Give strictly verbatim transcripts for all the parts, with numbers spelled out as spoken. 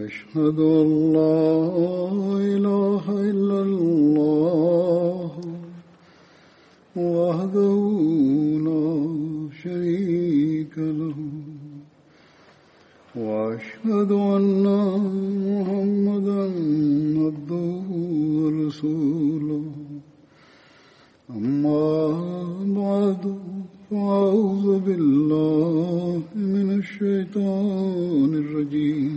أشهد أن لا إله إلا الله وحده لا شريك له وأشهد أن محمدا عبده ورسوله أما بعد فأعوذ بالله من الشيطان الرجيم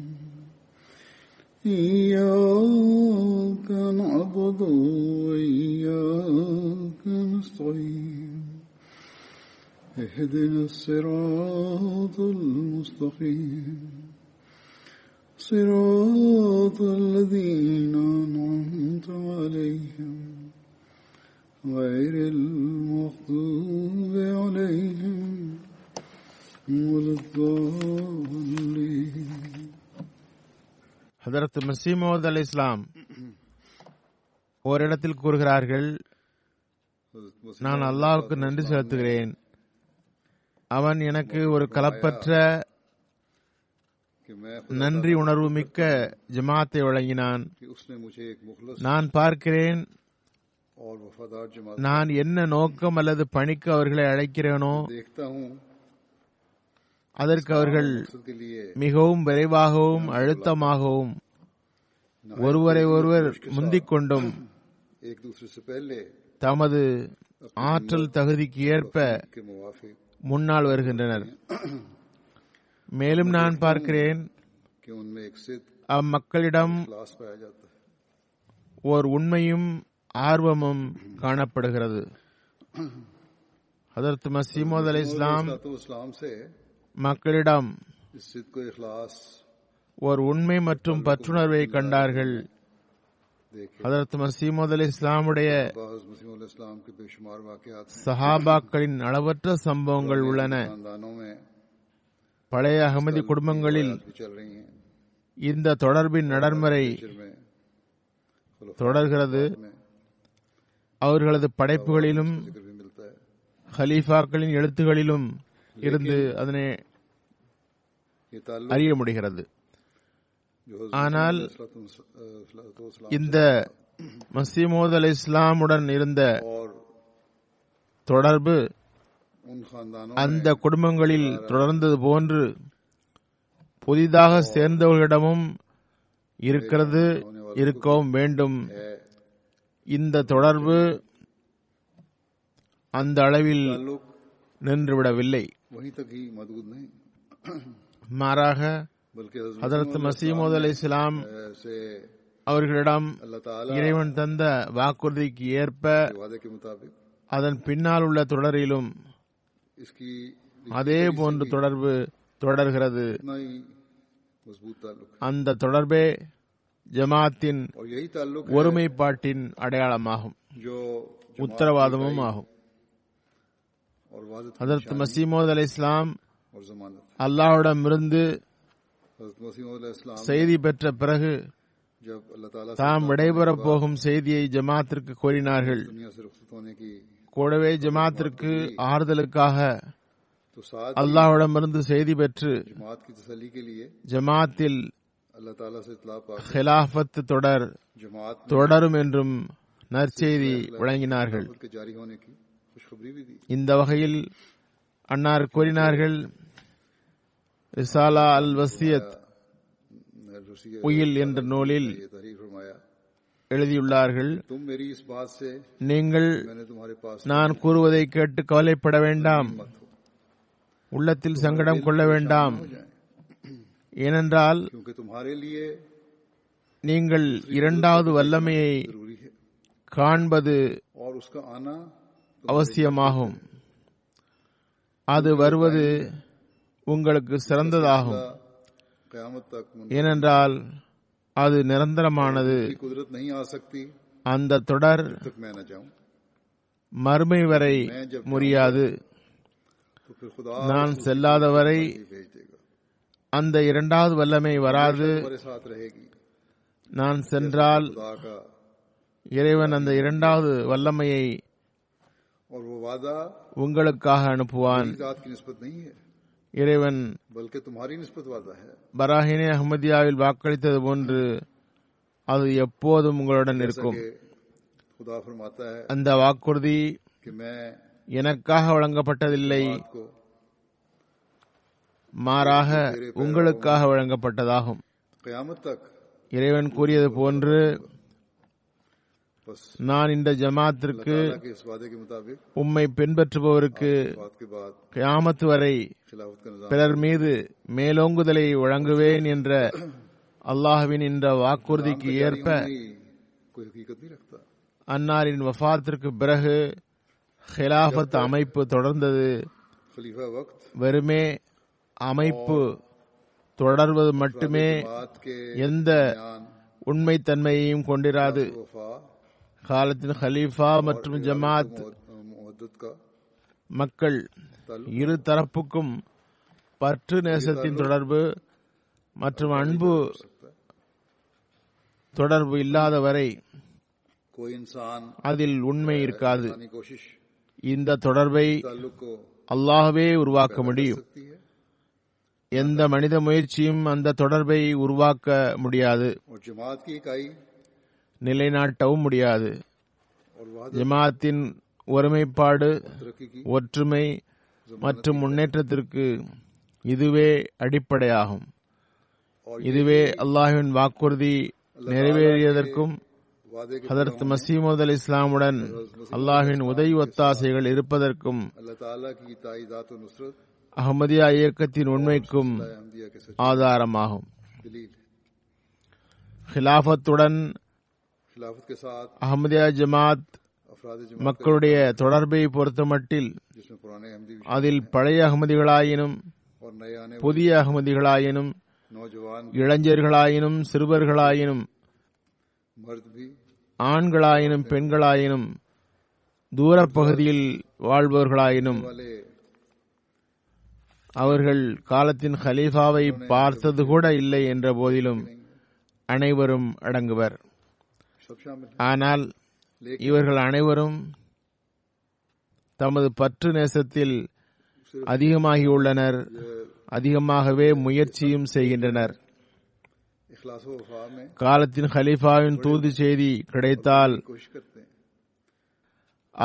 إياك نعبد وإياك نستعين اهدنا الصراط المستقيم صراط الذين أنعمت عليهم غير المغضوب عليهم ولا الضالين. ஹதரத் மசீஹ் மவ்ஊத் அலைஹிஸ் ஸலாம் ஓரிடத்தில் கூறுகிறார்கள், நான் அல்லாஹ்வுக்கு நன்றி செலுத்துகிறேன், அவன் எனக்கு ஒரு கலப்பற்ற நன்றி உணர்வு மிக்க ஜமாத்தை வழங்கினான். நான் பார்க்கிறேன், நான் என்ன நோக்கம் அல்லது பணிக்கு அவர்களை அழைக்கிறேனோ அதற்கு அவர்கள் மிகவும் விரைவாகவும் அழுத்தமாகவும் ஒருவரை ஒருவர் முந்திக் கொண்டும் தமது ஆற்றல் தகுதிக்கு ஏற்ப முன்னால் வருகின்றனர். மேலும் நான் பார்க்கிறேன், அம்மக்களிடம் ஓர் உண்மையும் ஆர்வமும் காணப்படுகிறது. ஹதரத் மசீஹ் மவ்ஊத் அலைஹிஸ் ஸலாம் மக்களிடம் ஒரு உண்மை மற்றும் பற்றுணர்வை கண்டார்கள். ஹதரத் மசீஹ் மவ்ஊத் அலைஹிஸ் ஸலாமுடைய சஹாபாக்களின் அளவற்ற சம்பவங்கள் உள்ளன. பழைய அகமதி குடும்பங்களில் இந்த தொடர்பின் நடைமுறை தொடர்கிறது. அவர்களது படைப்புகளிலும் ஹலீஃபாக்களின் எழுத்துகளிலும் இருந்து அதனை அறிய முடிகிறது. ஆனால் இந்த மசீஹ் மவ்ஊத் அலைஹிஸ் ஸலாமுடன் இருந்த தொடர்பு அந்த குடும்பங்களில் தொடர்ந்தது போன்று புதிதாக சேர்ந்தவர்களிடமும் இருக்கிறது, இருக்கவும் வேண்டும். இந்த தொடர்பு அந்த அளவில் நின்றுவிடவில்லை. மாறாக ஹதரத் மசீஹ் மவ்ஊத் அலைஹிஸ் ஸலாம் அவர்களிடம் இறைவன் தந்த வாக்குறுதிக்கு ஏற்ப அதன் பின்னால் உள்ள தொடரிலும் அதே போன்று தொடர்பு தொடர்கிறது. அந்த தொடர்பே ஜமாத்தின் ஒருமைப்பாட்டின் அடையாளமாகும், உத்தரவாதமும் ஆகும். ஹதரத் மசீஹ் மவ்ஊத் அலைஹிஸ் ஸலாம் அல்லாஹ்விடமிருந்து செய்தி பெற்ற பிறகு தாம் விடைபெறப் போகும் செய்தியை ஜமாத்திற்கு கூறினார்கள். கூடவே ஜமாத்திற்கு ஆறுதலுக்காக அல்லாஹ்விடமிருந்து செய்தி பெற்று ஜமாத்தில் ஹிலாஃபத் தொடர் தொடரும் என்றும் நற்செய்தி வழங்கினார்கள். இந்த வகையில் அன்னார் கூறினார்கள், ரிசாலா அல் வசியத் உயில் என்ற நூலில் எழுதியுள்ளார்கள், நீங்கள் நான் கூறுவதை கேட்டு கவலைப்பட வேண்டாம், உள்ளத்தில் சங்கடம் கொள்ள வேண்டாம், ஏனென்றால் நீங்கள் இரண்டாவது வல்லமையை காண்பது அவசியமாகும், அது வருவது உங்களுக்கு சிறந்ததாகும், ஏனென்றால் அது நிரந்தரமானது, அந்த தொடர் மறுமை வரை முடியாது. நான் செல்லாதவரை அந்த இரண்டாவது வல்லமை வராது. நான் சென்றால் இறைவன் அந்த இரண்டாவது வல்லமையை உங்களுக்காக அனுப்புவான். இறைவன் பராஹினே அஹ்மதியாவில் வாக்களித்தது போன்று அது எப்போதும் உங்களுடன் இருக்கும். அந்த வாக்குறுதி எனக்காக வழங்கப்பட்டதில்லை, மாறாக உங்களுக்காக வழங்கப்பட்டதாகும். இறைவன் கூறியது போன்று நான் இந்த ஜமாத்திற்கு உம்மை பின்பற்றுபவருக்கு கியாமத் வரை பிறர் மீது மேலோங்குதலை வழங்குவேன் என்ற அல்லாஹ்வின் இந்த வாக்குறுதிக்கு ஏற்ப அன்னாரின் வஃபாத்திற்கு பிறகு ஹிலாஃபத் அமைப்பு தொடர்ந்தது. வெறுமே அமைப்பு தொடர்வது மட்டுமே எந்த உண்மைத்தன்மையையும் கொண்டிராது. காலத்தின் ஹலீஃபா மற்றும் ஜமாத் மக்கள் இரு தரப்புக்கும் பற்று நேசத்தின் தொடர்பு மற்றும் அன்பு தொடர்பு இல்லாதவரை அதில் உண்மை இருக்காது. இந்த தொடர்பை அல்லாஹ்வே உருவாக்க முடியும். எந்த மனித முயற்சியும் அந்த தொடர்பை உருவாக்க முடியாது, நிலைநாட்டவும் முடியாது. ஜமாத்தின் ஒருமைப்பாடு, ஒற்றுமை மற்றும் முன்னேற்றத்திற்கு இதுவே அடிப்படையாகும். இதுவே அல்லாஹ்வின் வாக்குறுதி நிறைவேறியதற்கும் ஹதரத் மஸீஹ் மவ்ஊத் அலைஹி இஸ்லாமுடன் அல்லாஹ்வின் உதவி ஒத்தாசைகள் இருப்பதற்கும் அஹ்மதியா இயக்கத்தின் உண்மைக்கும் ஆதாரமாகும். ஹிலாஃபத்துடன் அஹ்மதியா ஜமாத் மக்களுடைய தொடர்பை பொறுத்தமட்டில் அதில் பழைய அஹ்மதிகளாயினும் புதிய அஹ்மதிகளாயினும் இளைஞர்களாயினும் சிறுவர்களாயினும் ஆண்களாயினும் பெண்களாயினும் தூரப்பகுதியில் வாழ்பவர்களாயினும் அவர்கள் காலத்தின் ஹலீஃபாவை பார்த்தது கூட இல்லை என்ற போதிலும் அனைவரும் அடங்குவர். ஆனால் இவர்கள் அனைவரும் தமது பற்று நேசத்தில் அதிகமாகியுள்ளனர், அதிகமாகவே முயற்சியும் செய்கின்றனர். காலத்தின் ஹலீஃபாவின் தூது செய்தி கிடைத்தால்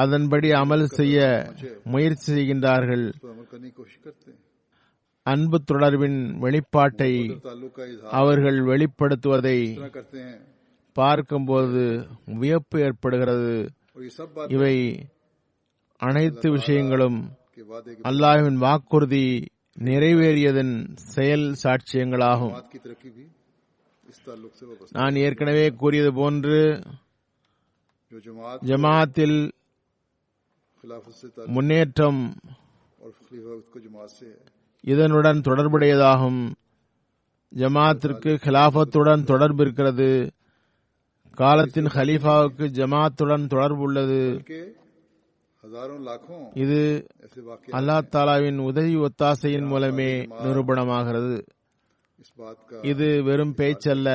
அதன்படி அமல் செய்ய முயற்சி செய்கின்றார்கள். அன்பு தொடர்பின் வெளிப்பாட்டை அவர்கள் வெளிப்படுத்துவதை பார்க்கும்போது வியப்பு ஏற்படுகிறது. இவை அனைத்து விஷயங்களும் அல்லாஹ்வின் வாக்குறுதி நிறைவேறியதன் செயல் சாட்சியங்களாகும். நான் ஏற்கனவே கூறியது போன்று ஜமாத்தில் முன்னேற்றம் இதனுடன் தொடர்புடையதாகும். ஜமாத்திற்கு கிலாஃபத்துடன் தொடர்பு இருக்கிறது, காலத்தின் ஹலீஃபாவுக்கு ஜமாத்துடன் தொடர்பு உள்ளது. இது அல்லாஹ் தஆலாவின் உதவி ஒத்தாசையின் மூலமே நிரூபணமாகிறது. இது வெறும் பேச்சல்ல,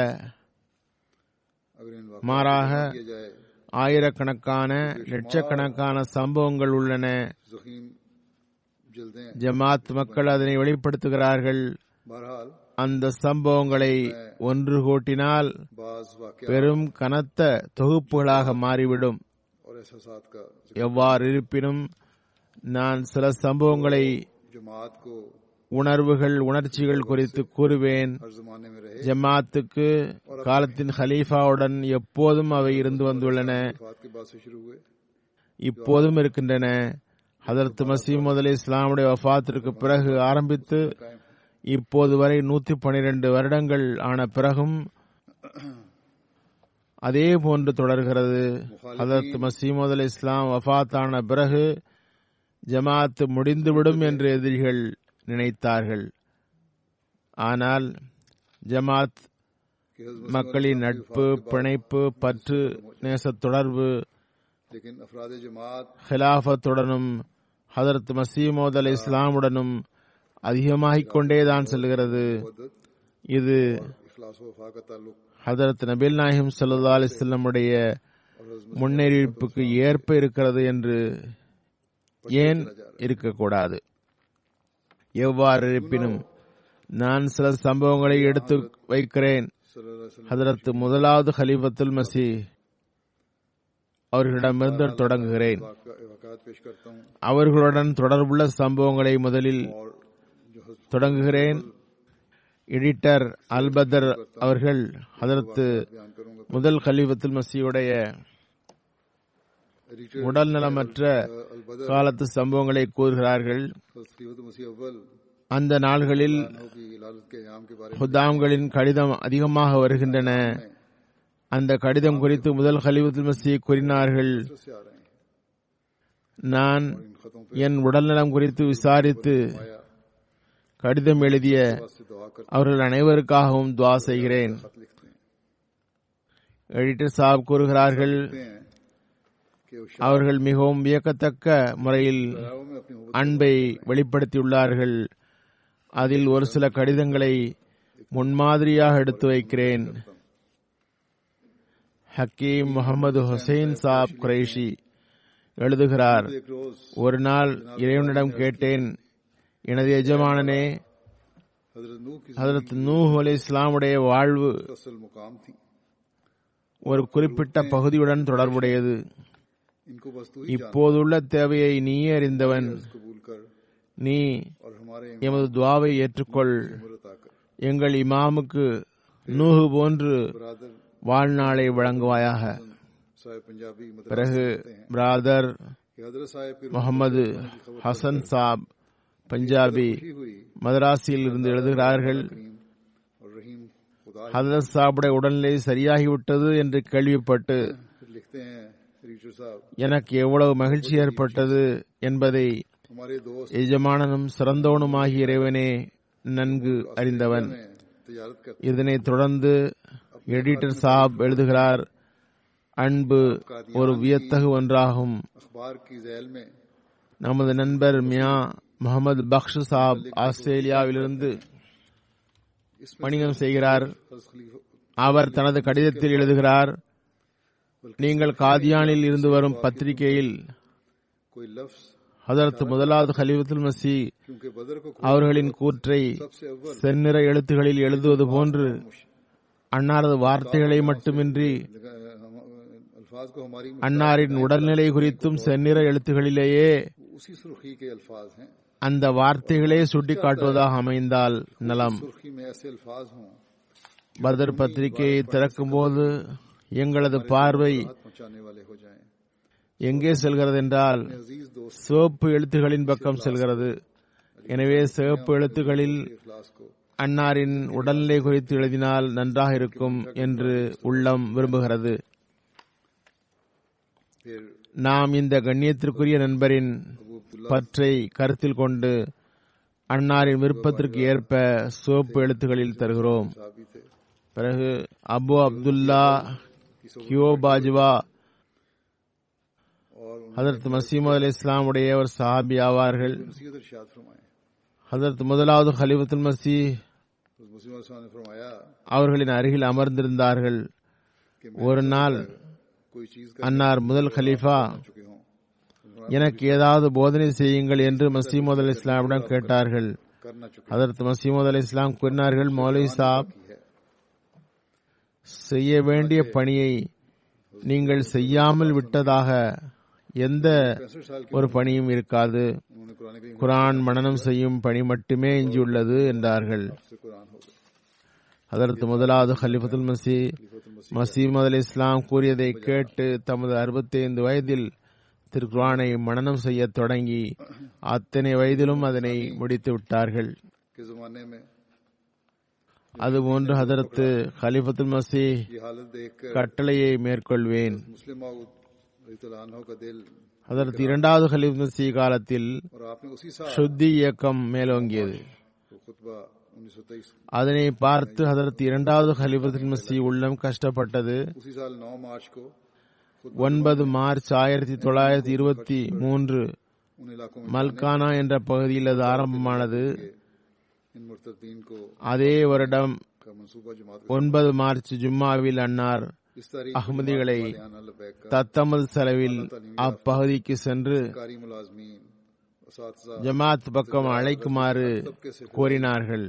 மாறாக ஆயிரக்கணக்கான லட்சக்கணக்கான சம்பவங்கள் உள்ளன. ஜமாத் மக்கள் அதனை வெளிப்படுத்துகிறார்கள். அந்த சம்பவங்களை ஒன்று கூட்டினால் பெரும் கனத்த தொகுப்புகளாக மாறிவிடும். எவ்வாறு இருப்பினும் நான் சில சம்பவங்களை உணர்வுகள் உணர்ச்சிகள் குறித்து கூறுவேன். ஜமாத்துக்கு காலத்தின் ஹலீஃபாவுடன் எப்போதும் அவை இருந்து வந்துள்ளன, இப்போதும் இருக்கின்றன. ஹதரத் மஸீஹ் மவ்ஊத் அலைஹி இஸ்லாமுடைய வஃபாத்திற்கு பிறகு ஆரம்பித்து இப்போது வரை நூத்தி பனிரெண்டு வருடங்கள் ஆன பிறகும் அதே போன்று தொடர்கிறது. ஹதரத் மஸீஹ் மவ்ஊத் அலைஹி இஸ்லாம் வஃபாத் ஆன பிறகு ஜமாத் முடிந்துவிடும் என்று எதிரிகள் நினைத்தார்கள். ஆனால் ஜமாத் மக்களின் நட்பு, பிணைப்பு, பற்று, நேச தொடர்பு, ஹிலாஃபத்துடனும் ஹதரத் மசீஹ் மவ்ஊத் அலைஹி இஸ்லாமுடனும் அதிகமாகிக் கொண்டேதான் செல்கிறது. இது ஹதரத் நபில் நாயகம் ஸல்லல்லாஹு அலைஹி வஸல்லம் உடைய முன்னறிவிப்புக்கு ஏற்ப இருக்கிறது என்று ஏன் இருக்கக்கூடாது? எவ்வாறு இருப்பினும் நான் சில சம்பவங்களை எடுத்து வைக்கிறேன். ஹதரத் முதலாவது ஹலீஃபத்துல் மசீஹ் அவர்களிடமிருந்து தொடங்குகிறேன். அவர்களுடன் தொடர்புள்ள சம்பவங்களை முதலில் தொடங்குகிறேன். எடிட்டர் அல்பதர் அவர்கள் ஹதரத்து முதல் ஹலீஃபத்துல் மசீஹுடைய உடல் நலமற்ற காலத்து சம்பவங்களை கூறுகிறார்கள். அந்த நாள்களில் ஹுதாம்களின் கடிதம் அதிகமாக வருகின்றன. அந்த கடிதம் குறித்து முதல் ஹலீஃபத்துல் மசீஹ் கூறினார்கள், நான் என் உடல்நலம் குறித்து விசாரித்து கடிதம் எழுதிய அவர்கள் அனைவருக்காகவும் துவா செய்கிறேன். எடிட்டர் சாப் கூறுகிறார்கள், அவர்கள் மிகவும் வியக்கத்தக்க முறையில் அன்பை வெளிப்படுத்தியுள்ளார்கள். அதில் ஒரு சில கடிதங்களை முன்மாதிரியாக எடுத்து வைக்கிறேன். ஹக்கீம் முகமது ஹுசைன் சாப் குரைஷி எழுதுகிறார், ஒரு நாள் இறைவனிடம் கேட்டேன், எனது எஜமானனே, ஹதரத் நூஹ் அலைஹிஸ்ஸலாமுடைய வாழ்வு ஒரு குறிப்பிட்ட பகுதியுடன் தொடர்புடையது. இப்போதுள்ள தேவையை நீயே அறிந்தவன். நீ எமது துவாவை ஏற்றுக்கொள். எங்கள் இமாமுக்கு நூஹு போன்று வாழ்நாளை வழங்குவாயாக. பிறகு பிராதர் முகமது ஹசன் சாப் பஞ்சாபி மதராசியில் இருந்து எழுதுகிறார்கள், ஹதரத் சாபுடைய உடல்நிலை சரியாகிவிட்டது என்று கேள்விப்பட்டு எனக்கு எவ்வளவு மகிழ்ச்சி ஏற்பட்டது என்பதை எஜமானனும் சிறந்தவனுமாகிய இறைவனே நன்கு அறிந்தவன். இதனை தொடர்ந்து எடிட்டர் சாப் எழுதுகிறார், அன்பு ஒரு வியத்தகு ஒன்றாகும். நமது நண்பர் மியா முகமது பக்ஷ் சாப் ஆஸ்திரேலியாவிலிருந்து வணிகம் செய்கிறார். அவர் தனது கடிதத்தில் எழுதுகிறார், நீங்கள் காதியானில் இருந்து வரும் பத்திரிகையில் ஹதரத் முதலாவது ஹலீஃபத்துல் மசீஹ் அவர்களின் கூற்றை செந்நிற எழுத்துகளில் எழுதுவது போன்று அன்னாரது வார்த்தைகளை மட்டுமின்றி அன்னாரின் உடல்நிலை குறித்தும் செந்நிற எழுத்துகளிலேயே அந்த வார்த்தைகளே சுட்டிக்காட்டுவதாக அமைந்தால் நலம். பத்ர் பத்திரிகையை திறக்கும் போது எங்களது பார்வை எங்கே செல்கிறது என்றால் சிவப்பு எழுத்துகளின் பக்கம் செல்கிறது. எனவே சிவப்பு எழுத்துகளில் அன்னாரின் உடல்நிலை குறித்து எழுதினால் நன்றாக இருக்கும் என்று உள்ளம் விரும்புகிறது. நாம் இந்த கண்ணியத்திற்குரிய நண்பரின் பற்றை கருத்தில் கொண்டு அன்னாரின் விருப்பத்திற்கு ஏற்ப சிவப்பு எழுத்துகளில் தருகிறோம். பிறகு அபு அப்துல்லா கியோ பாஜ்வா ஹதரத் மசீஹ் மவ்ஊத் அலைஹி இஸ்லாமுடைய ஒரு சஹாபி ஆவார்கள். ஹதரத் முதலாவது ஹலீஃபத்துல் மசீஹ் அவர்களின் அருகில் அமர்ந்திருந்தார்கள். ஒரு நாள் அன்னார் முதல் ஹலீஃபா, எனக்கு ஏதாவது போதனை செய்யுங்கள் என்று மசீஹ் மவ்ஊத் அலைஹி இஸ்லாமிடம் கேட்டார்கள். ஹதரத் மசீஹ் மவ்ஊத் அலைஹி இஸ்லாம் கூறினார்கள், மௌலவி சாப், செய்ய வேண்டிய பணியை நீங்கள் செய்யாமல் விட்டதாக எந்த ஒரு பணியும் இருக்காது. குரான் மனனம் செய்யும் பணி மட்டுமே எஞ்சியுள்ளது என்றார்கள். ஹதரத் முதலாவது ஹலீஃபத்துல் மசீஹ் மசீஹ் மவ்ஊத் அலைஹி இஸ்லாம் கூறியதை கேட்டு தமது அறுபத்தி ஐந்து வயதில் திருக்குரானை மனனம் செய்ய தொடங்கி அத்தனை வயதிலும் அதனை முடித்து விட்டார்கள். அதுபோன்று ஹதரத்து ஹலீஃபத்துல் மசீஹ் கட்டளையை மேற்கொள்வேன். ஹதரத் இரண்டாவது ஹலீஃபத்துல் மசீஹ் காலத்தில் சுத்தி இயக்கம் மேலோங்கியது. அதனை பார்த்து ஹதரத் இரண்டாவது ஹலீஃபத்துல் மஸீஹ் உள்ளம் கஷ்டப்பட்டது. ஒன்பது மார்ச் ஆயிரத்தி தொள்ளாயிரத்தி இருபத்தி மூன்று மல்கானா என்ற பகுதியில் அது ஆரம்பமானது. அதே வருடம் ஒன்பது மார்ச் ஜும்மாவில் அன்னார் அஹ்மதிகளை தத்தமது செலவில் அப்பகுதிக்கு சென்று ஜமாத் பக்கம் அழைக்குமாறு கோரினார்கள்.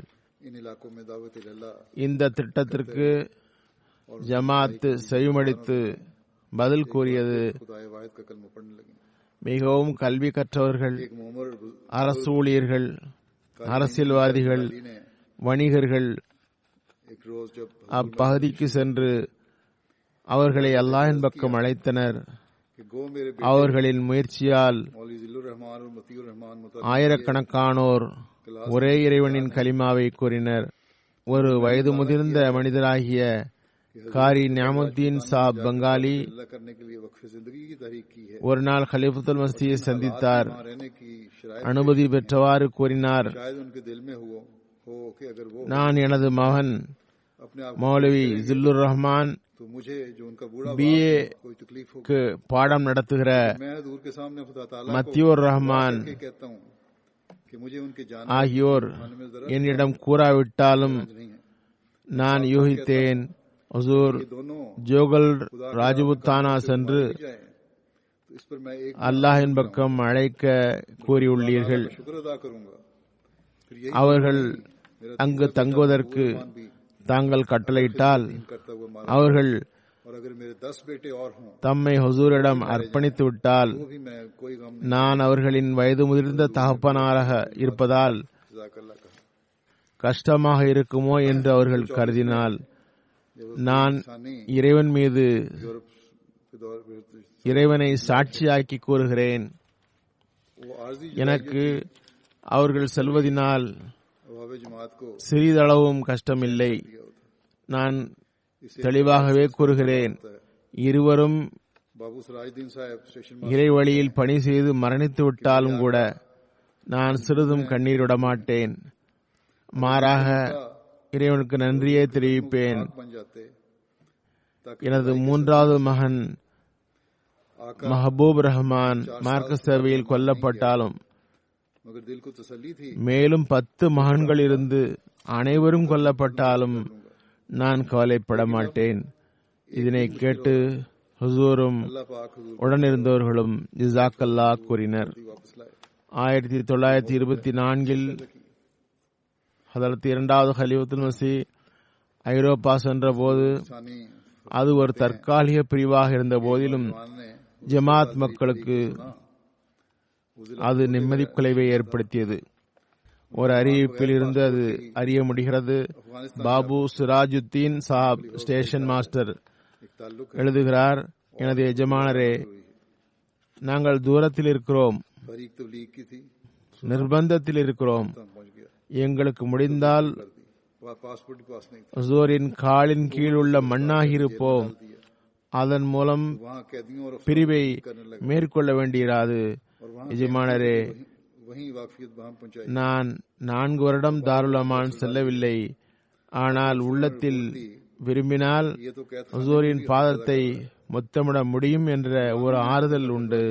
இந்த திட்டத்திற்கு ஜமாத் செய்யுமடித்து பதில் கூறியது. மிகவும் கல்வி கற்றவர்கள், அரசு ஊழியர்கள், அரசியல்வாதிகள், வணிகர்கள் அப்பகுதிக்கு சென்று அவர்களை அல்லாஹ்வின் பக்கம் அழைத்தனர். அவர்களின் முயற்சியால் ஆயிரக்கணக்கானோர் ஒரே இறைவனின் கலிமாவை கூறினர். ஒரு வயது முதிர்ந்த மனிதராகிய காரி நியாமுத்தீன் சாப் பங்காலி ஒரு நாள் ஹலீஃபத்துல் மஸீஹை சந்தித்தார். அனுமதி பெற்றவாறு கூறினார், நான் எனது மகன் மௌலவி ஜில்லுர் ரஹ்மான் பிஏ பாடம் நடத்துகிற மத்தியூர் ரஹ்மான் ஆகியோர் என்னிடம் கூறாவிட்டாலும் நான் யூகித்தேன். ஹுசூர் ஜோகல் ராஜபுத்தானா சென்று அல்லாஹின் பக்கம் அழைக்க கூறியுள்ளீர்கள். அவர்கள் அங்கு தங்குவதற்கு தாங்கள் கட்டளையிட்டால் அவர்கள் தம்மை ஹுசூரிடம் அர்ப்பணித்து விட்டால் நான் அவர்களின் வயது முதிர்ந்த தகப்பனாக இருப்பதால் கஷ்டமாக இருக்குமோ என்று அவர்கள் கருதினால் நான் இறைவன் மீது இறைவனை சாட்சியாக்கி கூறுகிறேன், எனக்கு அவர்கள் செல்வதினால் சிறிதளவும் கஷ்டமில்லை. நான் தெளிவாகவே கூறுகிறேன், இருவரும் இறைவழியில் பணி செய்து மரணித்து விட்டாலும் கூட நான் சிறிதும் கண்ணீர் விடமாட்டேன். மாறாக இறைவனுக்கு நன்றியே தெரிவிப்பேன். எனது மூன்றாவது மகன் மஹபூப் ரஹ்மான் மார்க்க சேவையில் கொல்லப்பட்டாலும் மேலும் பத்து மகன்கள் இருந்து அனைவரும் கொல்லப்பட்டாலும் நான் கவலைப்பட மாட்டேன். இதனை கேட்டு ஹுசூரும் உடனிருந்தவர்களும் ஜிசாக்கல்லா கூறினர். ஆயிரத்தி தொள்ளாயிரத்தி இருபத்தி நான்கில் ஹதரத் இரண்டாவது ஹலீஃபத்துல் மஸீஹ் ஐரோப்பா சென்ற போது அது ஒரு தற்காலிக பிரிவாக இருந்த போதிலும் ஜமாத் மக்களுக்கு அது நிம்மதி குலைவை ஏற்படுத்தியது. ஒரு அறிவிப்பில் இருந்து அது அறிய முடிகிறது. பாபு சிராஜுத்தீன் சாப் ஸ்டேஷன் மாஸ்டர் எழுதுகிறார், எனது எஜமானரே, நாங்கள் தூரத்தில் இருக்கிறோம், நிர்பந்தத்தில் இருக்கிறோம். எங்களுக்கு முடிந்தால் ஹுசூரின் காலின் கீழ் உள்ள மண்ணாகியிருப்போம். அதன் மூலம் பிரிவை மேற்கொள்ள வேண்டியிராது. எஜமானரே, நான் நான்கு வருடம் தாருல் அமான் செல்லவில்லை. ஆனால் உள்ளத்தில் விரும்பினால் ஹுசூரின் பாதத்தை முத்தமிட முடியும் என்ற ஒரு ஆறுதல் உண்டு.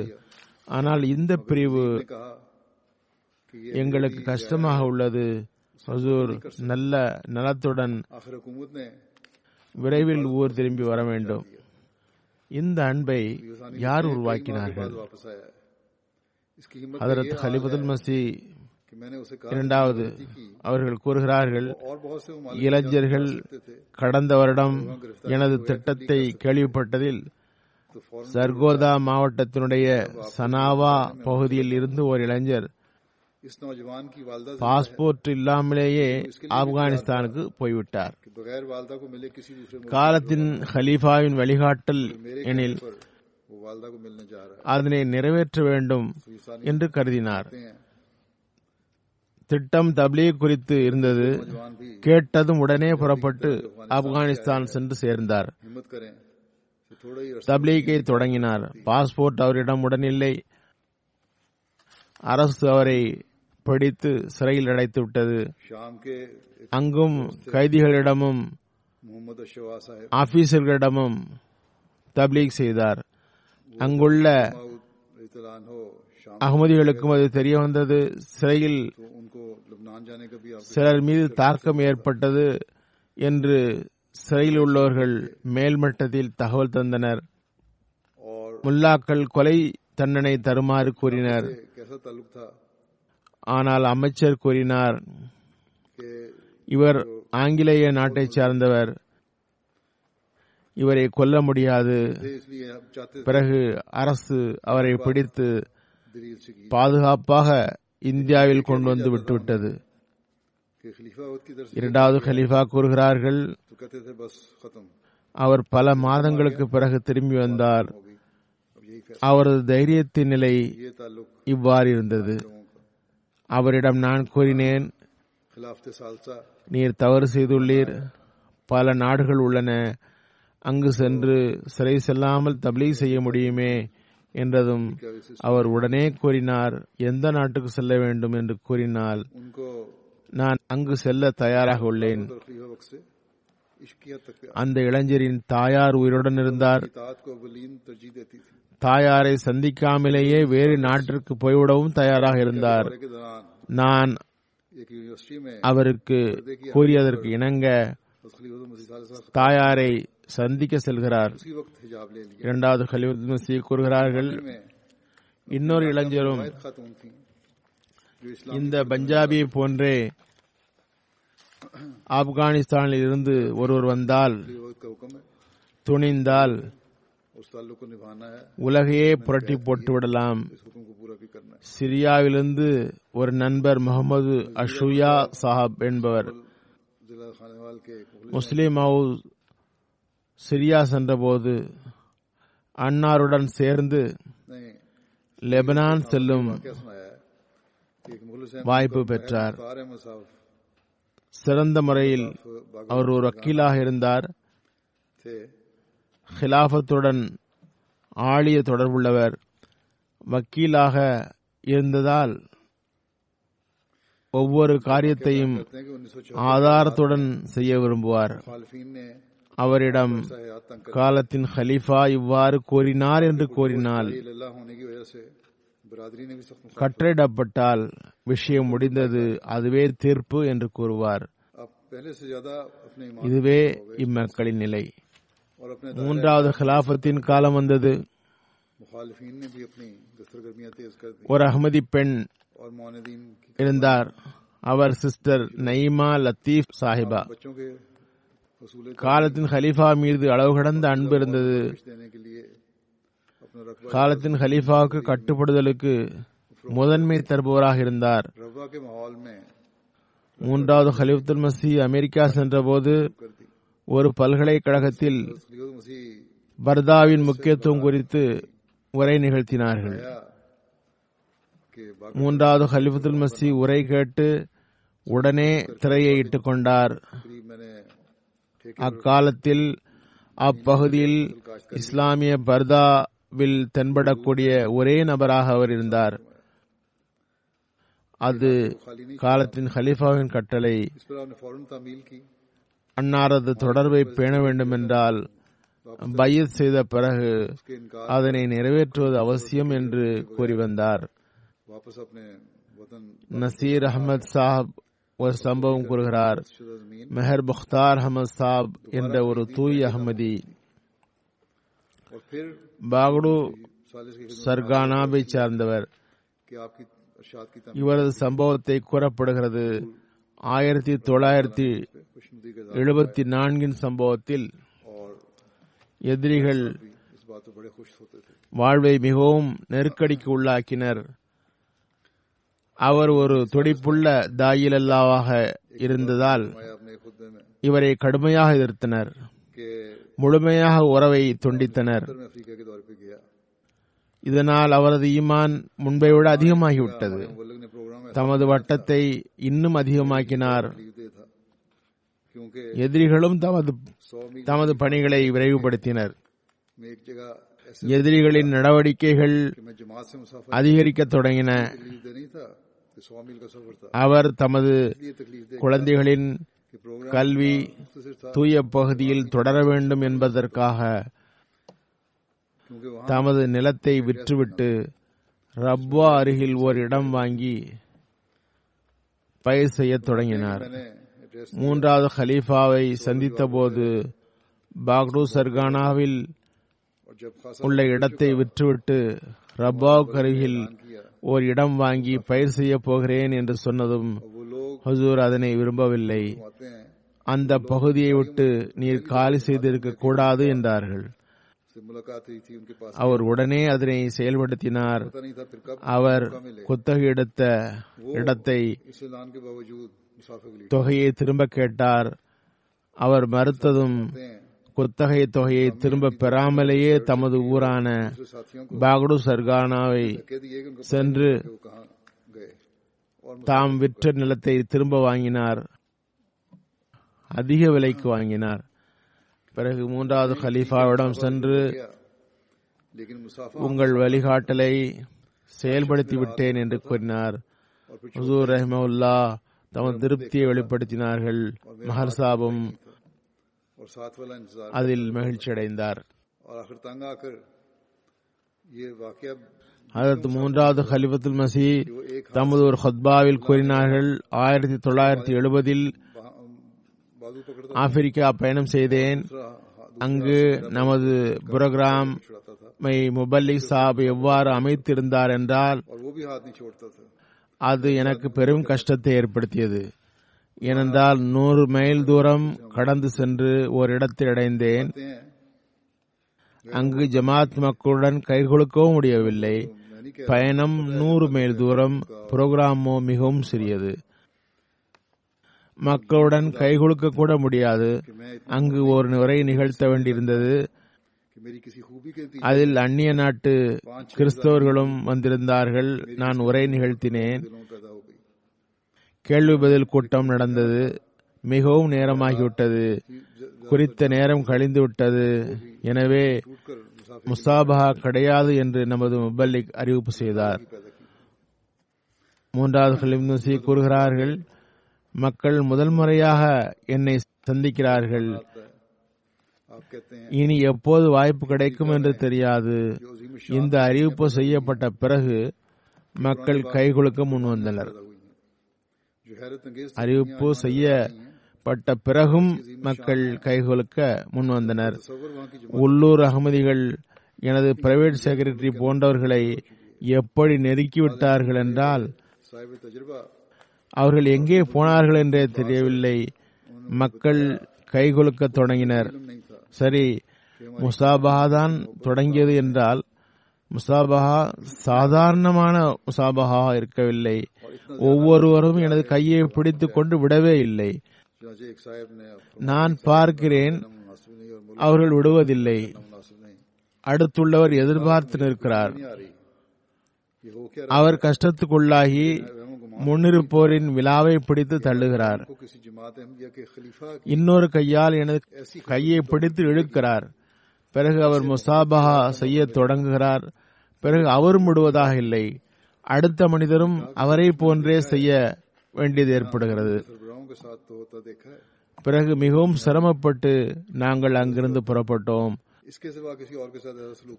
ஆனால் இந்த பிரிவு எங்களுக்கு கஷ்டமாக உள்ளது. ஹுசூர் நல்ல நலத்துடன் விரைவில் ஊர் திரும்பி வர வேண்டும். இந்த அன்பை யார் உருவாக்கினார்கள்? ஹதரத் ஹலீஃபத்துல் மஸீஹ் இரண்டாவது அவர்கள் கூறுகிறார்கள், இளைஞர்கள் கடந்த வருடம் எனது திட்டத்தை கேள்விப்பட்டதில் சர்கோதா மாவட்டத்தினுடைய சனாவா பகுதியில் இருந்து ஒரு இளைஞர் பாஸ்போர்ட் இல்லாமலேயே ஆப்கானிஸ்தானுக்கு போய்விட்டார். காலத்தின் ஹலீஃபாவின் வழிகாட்டல் எனில் அதனை நிறைவேற்ற வேண்டும் என்று கருதினார். திட்டம் தப்லீக் குறித்து இருந்தது. கேட்டதும் உடனே புறப்பட்டு ஆப்கானிஸ்தான் சென்று சேர்ந்தார். தப்லீக்கை தொடங்கினார். பாஸ்போர்ட் அவரிடம் உடனில்லை. அரசு அவரை பிடித்து சிறையில் அடைத்து விட்டது. அங்கும் கைதிகளிடமும் ஆபீசர்களிடமும் தப்லீக் செய்தார். அங்குள்ள அகமதிகளுக்கும் அது தெரிய வந்தது. சிறையில் சிலர் மீது தாக்கம் ஏற்பட்டது என்று சிறையில் உள்ளவர்கள் மேல்மட்டத்தில் தகவல் தந்தனர். முல்லாக்கள் கொலை தண்டனை தருமாறு கூறினர். ஆனால் அமைச்சர் கூறினார், இவர் ஆங்கிலேய நாட்டை சார்ந்தவர், இவரை கொல்ல முடியாது. பிறகு அரசு அவரை பிடித்து பாதுகாப்பாக இந்தியாவில் கொண்டு வந்து விட்டுவிட்டது. இரண்டாவது கலீஃபா கூறுகிறார்கள், அவர் பல மாதங்களுக்கு பிறகு திரும்பி வந்தார். அவரது தைரியத்தின் நிலை இவ்வாறு இருந்தது. அவரிடம் நான் கூறினேன், நீர் தவறு செய்துள்ளீர். பல நாடுகள் உள்ளன, அங்கு சென்று சிறை செல்லாமல் தப்லீக் செய்ய முடியுமே என்றதும் அவர் உடனே கூறினார், எந்த நாட்டுக்கு செல்ல வேண்டும் என்று கூறினால் நான் அங்கு செல்ல தயாராக உள்ளேன். அந்த இளைஞரின் தாயார் உயிருடன் இருந்தார். தாயாரை சந்திக்காமலேயே வேறு நாட்டிற்கு போய்விடவும் தயாராக இருந்தார். நான் அவருக்கு கூறியதற்கு இணங்க தாயாரை சந்திக்க செல்கிறார். இரண்டாவது கலீஃபா கூறுகிறார்கள், இன்னொரு இளைஞரும் இந்த பஞ்சாபி போன்றே ஆப்கானிஸ்தானில் இருந்து ஒருவர் வந்தால், துணிந்தால் உலகையே புரட்டி போட்டுவிடலாம். சிரியாவிலிருந்து ஒரு நண்பர் முகமது அஷுயா சாஹப் என்பவர் முஸ்லிம் ஹவுஸ் சிரியா சென்றபோது அன்னாருடன் சேர்ந்து லெபனான் செல்லும் வாய்ப்பு பெற்றார். சிறந்த முறையில் அவர் ஒரு வக்கீலாக இருந்தார். ஹிலாஃபத்துடன் ஆழிய தொடர்புள்ளவர். வக்கீலாக இருந்ததால் ஒவ்வொரு காரியத்தையும் ஆதாரத்துடன் செய்ய விரும்புவார். அவரிடம் காலத்தின் ஹலீஃபா இவ்வாறு கூறினார் என்று கூறினால் கட்டளையிடப்பட்டால் விஷயம் முடிந்தது, அதுவே தீர்ப்பு என்று கூறுவார். இதுவே இம்மக்களின் நிலை. மூன்றாவது ஹிலாஃபத்தின் காலம் வந்தது. ஒரு அஹ்மதி பெண் இருந்தார். அவர் சிஸ்டர் நைமா லத்தீப் சாஹிபா. காலத்தின் ஹலீஃபா மீது அளவு கடந்த அன்பு இருந்தது. காலத்தின் ஹலீஃபாவுக்கு கட்டுப்படுதலுக்கு முதன்மை தருபவராக இருந்தார். மூன்றாவது கலீஃபத்துல் மசீஹ் அமெரிக்கா சென்றபோது ஒரு பல்கலைக்கழகத்தில் பர்தாவின் முக்கியத்துவம் குறித்து உரை நிகழ்த்தினார்கள். மூன்றாவது கலீஃபத்துல் மசீஹ் உரை கேட்டு உடனே திரையை இட்டுக் கொண்டார். அக்காலத்தில் அப்பகுதியில் இஸ்லாமிய பர்தாவில் தென்படக்கூடிய ஒரே நபராக அவர் இருந்தார். அது காலத்தின் ஹலீஃபாவின் கட்டளை. அன்னாரது தொடர்பை பேண வேண்டும் என்றால் பையத் செய்த பிறகு அதனை நிறைவேற்றுவது அவசியம் என்று கூறி வந்தார். நசீர் அஹமத் சாஹப் ஒரு சம்பவம் கூறுகிறார். மெஹர் புக்தார் அஹமத் சாப் என்ற ஒரு தூய் அஹ்மதி பாகடு சர்கானாவை சார்ந்தவர். இவரது சம்பவத்தை கூறப்படுகிறது. ஆயிரத்தி தொள்ளாயிரத்தி எழுபத்தி நான்கின் சம்பவத்தில் எதிரிகள் வாழ்வை மிகவும் நெருக்கடிக்கு உள்ளாக்கினர். அவர் ஒரு துடிப்புள்ள தாயில் அல்லாவாக இருந்ததால் இவரை கடுமையாக எதிர்த்தனர். முழுமையாக உறவை துண்டித்தனர். இதனால் அவரது ஈமான் முன்பை விட அதிகமாகிவிட்டது. தமது வட்டத்தை இன்னும் அதிகமாக்கினார். எதிரிகளும் தமது தமது பணிகளை விரைவுபடுத்தினர். எதிரிகளின் நடவடிக்கைகள் அதிகரிக்க தொடங்கின. அவர் தமது குழந்தைகளின் கல்வி தூய பகுதியில் தொடர வேண்டும் என்பதற்காக தமது நிலத்தை விற்றுவிட்டு ரப்வா அருகில் ஓர் இடம் வாங்கி பயிர் செய்ய தொடங்கினார். மூன்றாவது ஹலீஃபாவை சந்தித்த போது பாக்டு சர்கானாவில் உள்ள இடத்தை விற்றுவிட்டு ரப்பாவுக்கு அருகில் ஓர் இடம் வாங்கி பயிர் செய்ய போகிறேன் என்று சொன்னதும் ஹுசூர் அதனை விரும்பவில்லை. அந்த பகுதியை விட்டு நீர் காலி செய்திருக்க கூடாது என்றார்கள். அவர் உடனே அதனை செயல்படுத்தினார். அவர் குத்தகையெடுத்த இடத்தை தொகையை திரும்ப கேட்டார். அவர் மறுத்ததும் குத்தகை தொகையை திரும்ப பெறாமலேயே தமது ஊரான பாகடு சர்கானாவை சென்று தாம் விற்ற நிலத்தை திரும்ப வாங்கினார். அதிக விலைக்கு வாங்கினார். பிறகு மூன்றாவது ஹலீஃபாவிடம் சென்று, உங்கள் வழிகாட்டலை செயல்படுத்திவிட்டேன் என்று கூறினார். ஹுசூர் ரஹ்மவுல்லா தமது திருப்தியை வெளிப்படுத்தினார்கள். மஹர் சாபும் அதில் மகிழ்ச்சி அடைந்தார். அதற்கு மூன்றாவது ஹலிஃபத்துல் மசி தமது ஒரு ஹுத்பாவில் கூறினார்கள், ஆயிரத்தி தொள்ளாயிரத்தி எழுபதில் ஆப்பிரிக்கா பயணம் செய்தேன். அங்கு நமது புரோகிராமை முபல்லிக் சாப் எவ்வாறு அமைத்திருந்தார் என்றால் அது எனக்கு பெரும் கஷ்டத்தை ஏற்படுத்தியது. ஏனென்றால் நூறு மைல் தூரம் கடந்து சென்று ஒரு இடத்தை அடைந்தேன். அங்கு ஜமாத் மக்களுடன் கைகொடுக்கவும் முடியவில்லை. பயணம் நூறு மைல் தூரம், புரோகிராமோ மிகவும் சிறியது. மக்களுடன் கைகொடுக்க கூட முடியாது. அங்கு ஒரு உரை நிகழ்த்த வேண்டியிருந்தது. அதில் அந்நிய நாட்டு கிறிஸ்தவர்களும் வந்திருந்தார்கள். நான் உரை நிகழ்த்தினேன். கேள்வி பதில் கூட்டம் நடந்தது. மிகவும் நேரமாகிவிட்டது. குறித்த நேரம் கழிந்துவிட்டது. எனவே முசாபஹா கிடையாது என்று நமது முபல்லிக் அறிவிப்பு செய்தார். மூன்றாவது ஹலிம்னுசி கூறுகிறார்கள், மக்கள் முதல் முறையாக என்னை சந்திக்கிறார்கள். இனி எப்போது வாய்ப்பு கிடைக்கும் என்று தெரியாது. இந்த அறிவிப்பு செய்யப்பட்ட பிறகு மக்கள் கைகொடுக்க முன்வந்தனர். அறிவிப்பு செய்யப்பட்ட பிறகும் மக்கள் கைகொடுக்க முன்வந்தனர். உள்ளூர் அகமதிகள் எனது பிரைவேட் செக்ரட்டரி போன்றவர்களை எப்படி நெருக்கிவிட்டார்கள் என்றால் அவர்கள் எங்கே போனார்கள் என்றே தெரியவில்லை. மக்கள் கைகொடுக்க தொடங்கினர். சரி, முசாபஹா தான் தொடங்கியது என்றால் முசாபஹா சாதாரணமான முசாபஹா இருக்கவில்லை. ஒவ்வொருவரும் எனது கையை பிடித்து கொண்டு விடவே இல்லை. நான் பார்க்கிறேன், அவர்கள் விடுவதில்லை. அடுத்துள்ளவர் எதிர்பார்த்து நிற்கிறார். அவர் கஷ்டத்துக்குள்ளாகி முன்னிருப்போரின் விலாவை பிடித்து தள்ளுகிறார். இன்னொரு கையால் எனது கையை பிடித்து இழுக்கிறார். பிறகு அவர் முசாபஹா செய்ய தொடங்குகிறார். பிறகு அவரும் விடுவதாக இல்லை. அடுத்த மனிதரும் அவரை போன்றே செய்ய வேண்டியது ஏற்படுகிறது. பிறகு மிகவும் சிரமப்பட்டு நாங்கள் அங்கிருந்து புறப்பட்டோம்.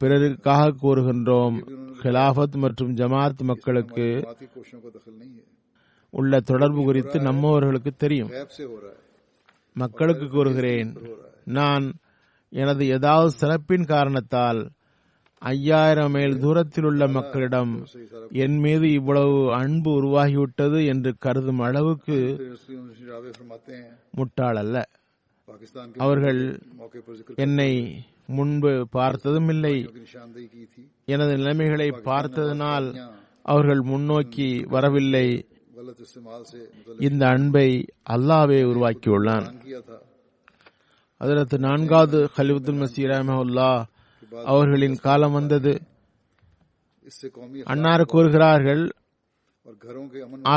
பிறருக்காக கூறுகின்றோம், கிலாபத் மற்றும் ஜமாத் மக்களுக்கு உள்ள தொடர்பு குறித்து நம்மவர்களுக்கு தெரியும். மக்களுக்கு கூறுகிறேன், நான் எனது ஏதாவது சிறப்பின் காரணத்தால் ஐயாயிரம் மைல் தூரத்தில் உள்ள மக்களிடம் என் மீது இவ்வளவு அன்பு உருவாகிவிட்டது என்று கருதும் அளவுக்கு முட்டாள் அல்ல. அவர்கள் என்னை முன்பு பார்த்ததும் இல்லை. எனது நிலைமைகளை பார்த்ததனால் அவர்கள் முன்னோக்கி வரவில்லை. இந்த அன்பை அல்லாஹ்வே உருவாக்கியுள்ளான். அதற்கு நான்காவது ஹலிஃபத்துல் மஸீஹ் ரஹ்மஹுல்லாஹ் அவர்களின் காலம் வந்தது. அன்னார் கூறுகிறார்கள்,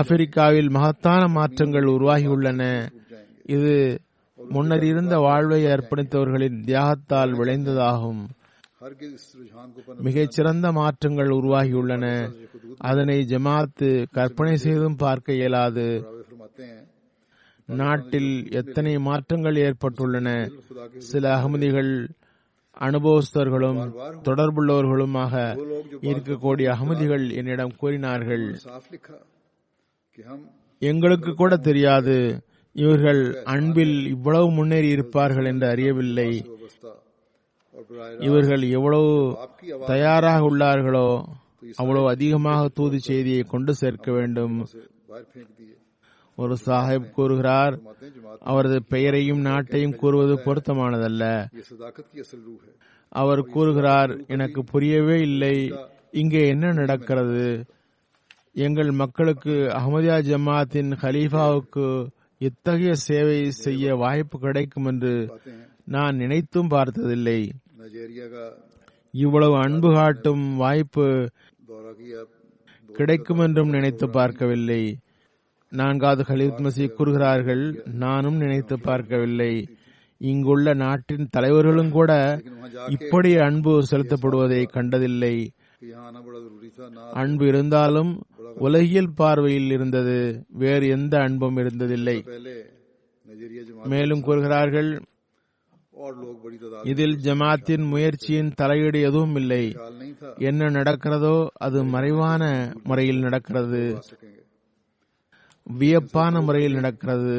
ஆப்பிரிக்காவில் மகத்தான மாற்றங்கள் உருவாகியுள்ளன. இது முன்னர் இருந்த வாழ்வை அர்ப்பணித்தவர்களின் தியாகத்தால் விளைந்ததாகும். மிகச் சிறந்த மாற்றங்கள் உருவாகியுள்ளன. அதனை ஜமாத்து கற்பனை செய்தும் பார்க்க இயலாது. நாட்டில் எத்தனை மாற்றங்கள் ஏற்பட்டுள்ளன. சில அகமதிகள் அனுபவஸ்தர்களும் தொடர்புள்ளவர்களுமாக இருக்கக்கூடிய அகமதிகள் என்னிடம் கூறினார்கள், எங்களுக்கு கூட தெரியாது இவர்கள் அன்பில் இவ்வளவு முன்னேறி இருப்பார்கள் என்று அறியவில்லை. இவர்கள் எவ்வளவு தயாராக உள்ளார்களோ அவ்வளவு அதிகமாக தூது செய்தியை கொண்டு சேர்க்க வேண்டும். ஒரு சாஹிப் கூறுகிறார், அவரது பெயரையும் நாட்டையும் கூறுவது பொருத்தமானதல்ல. அவர் கூறுகிறார், எனக்கு புரியவே இல்லை இங்கே என்ன நடக்கிறது. எங்கள் மக்களுக்கு அஹ்மதியா ஜமாத்தின் ஹலீஃபாவுக்கு இத்தகைய சேவை செய்ய வாய்ப்பு கிடைக்கும் என்று நான் நினைத்தும் பார்த்ததில்லை. இவ்வளவு அன்பு காட்டும் வாய்ப்பு கிடைக்கும் என்றும் நினைத்து பார்க்கவில்லை. நான்காவது கலீத் மசி கூறுகிறார்கள், நானும் நினைத்து பார்க்கவில்லை. இங்குள்ள நாட்டின் தலைவர்களும் கூட இப்படி அன்பு செலுத்தப்படுவதை கண்டதில்லை. அன்பு இருந்தாலும் உலகியல் பார்வையில் இருந்தது, வேறு எந்த அன்பும் இருந்ததில்லை. மேலும் கூறுகிறார்கள், இதில் ஜமாத்தின் முயற்சியின் தலையீடு எதுவும் இல்லை. என்ன நடக்கிறதோ அது மறைவான முறையில் நடக்கிறது, வியப்பான முறையில் நடக்கிறது.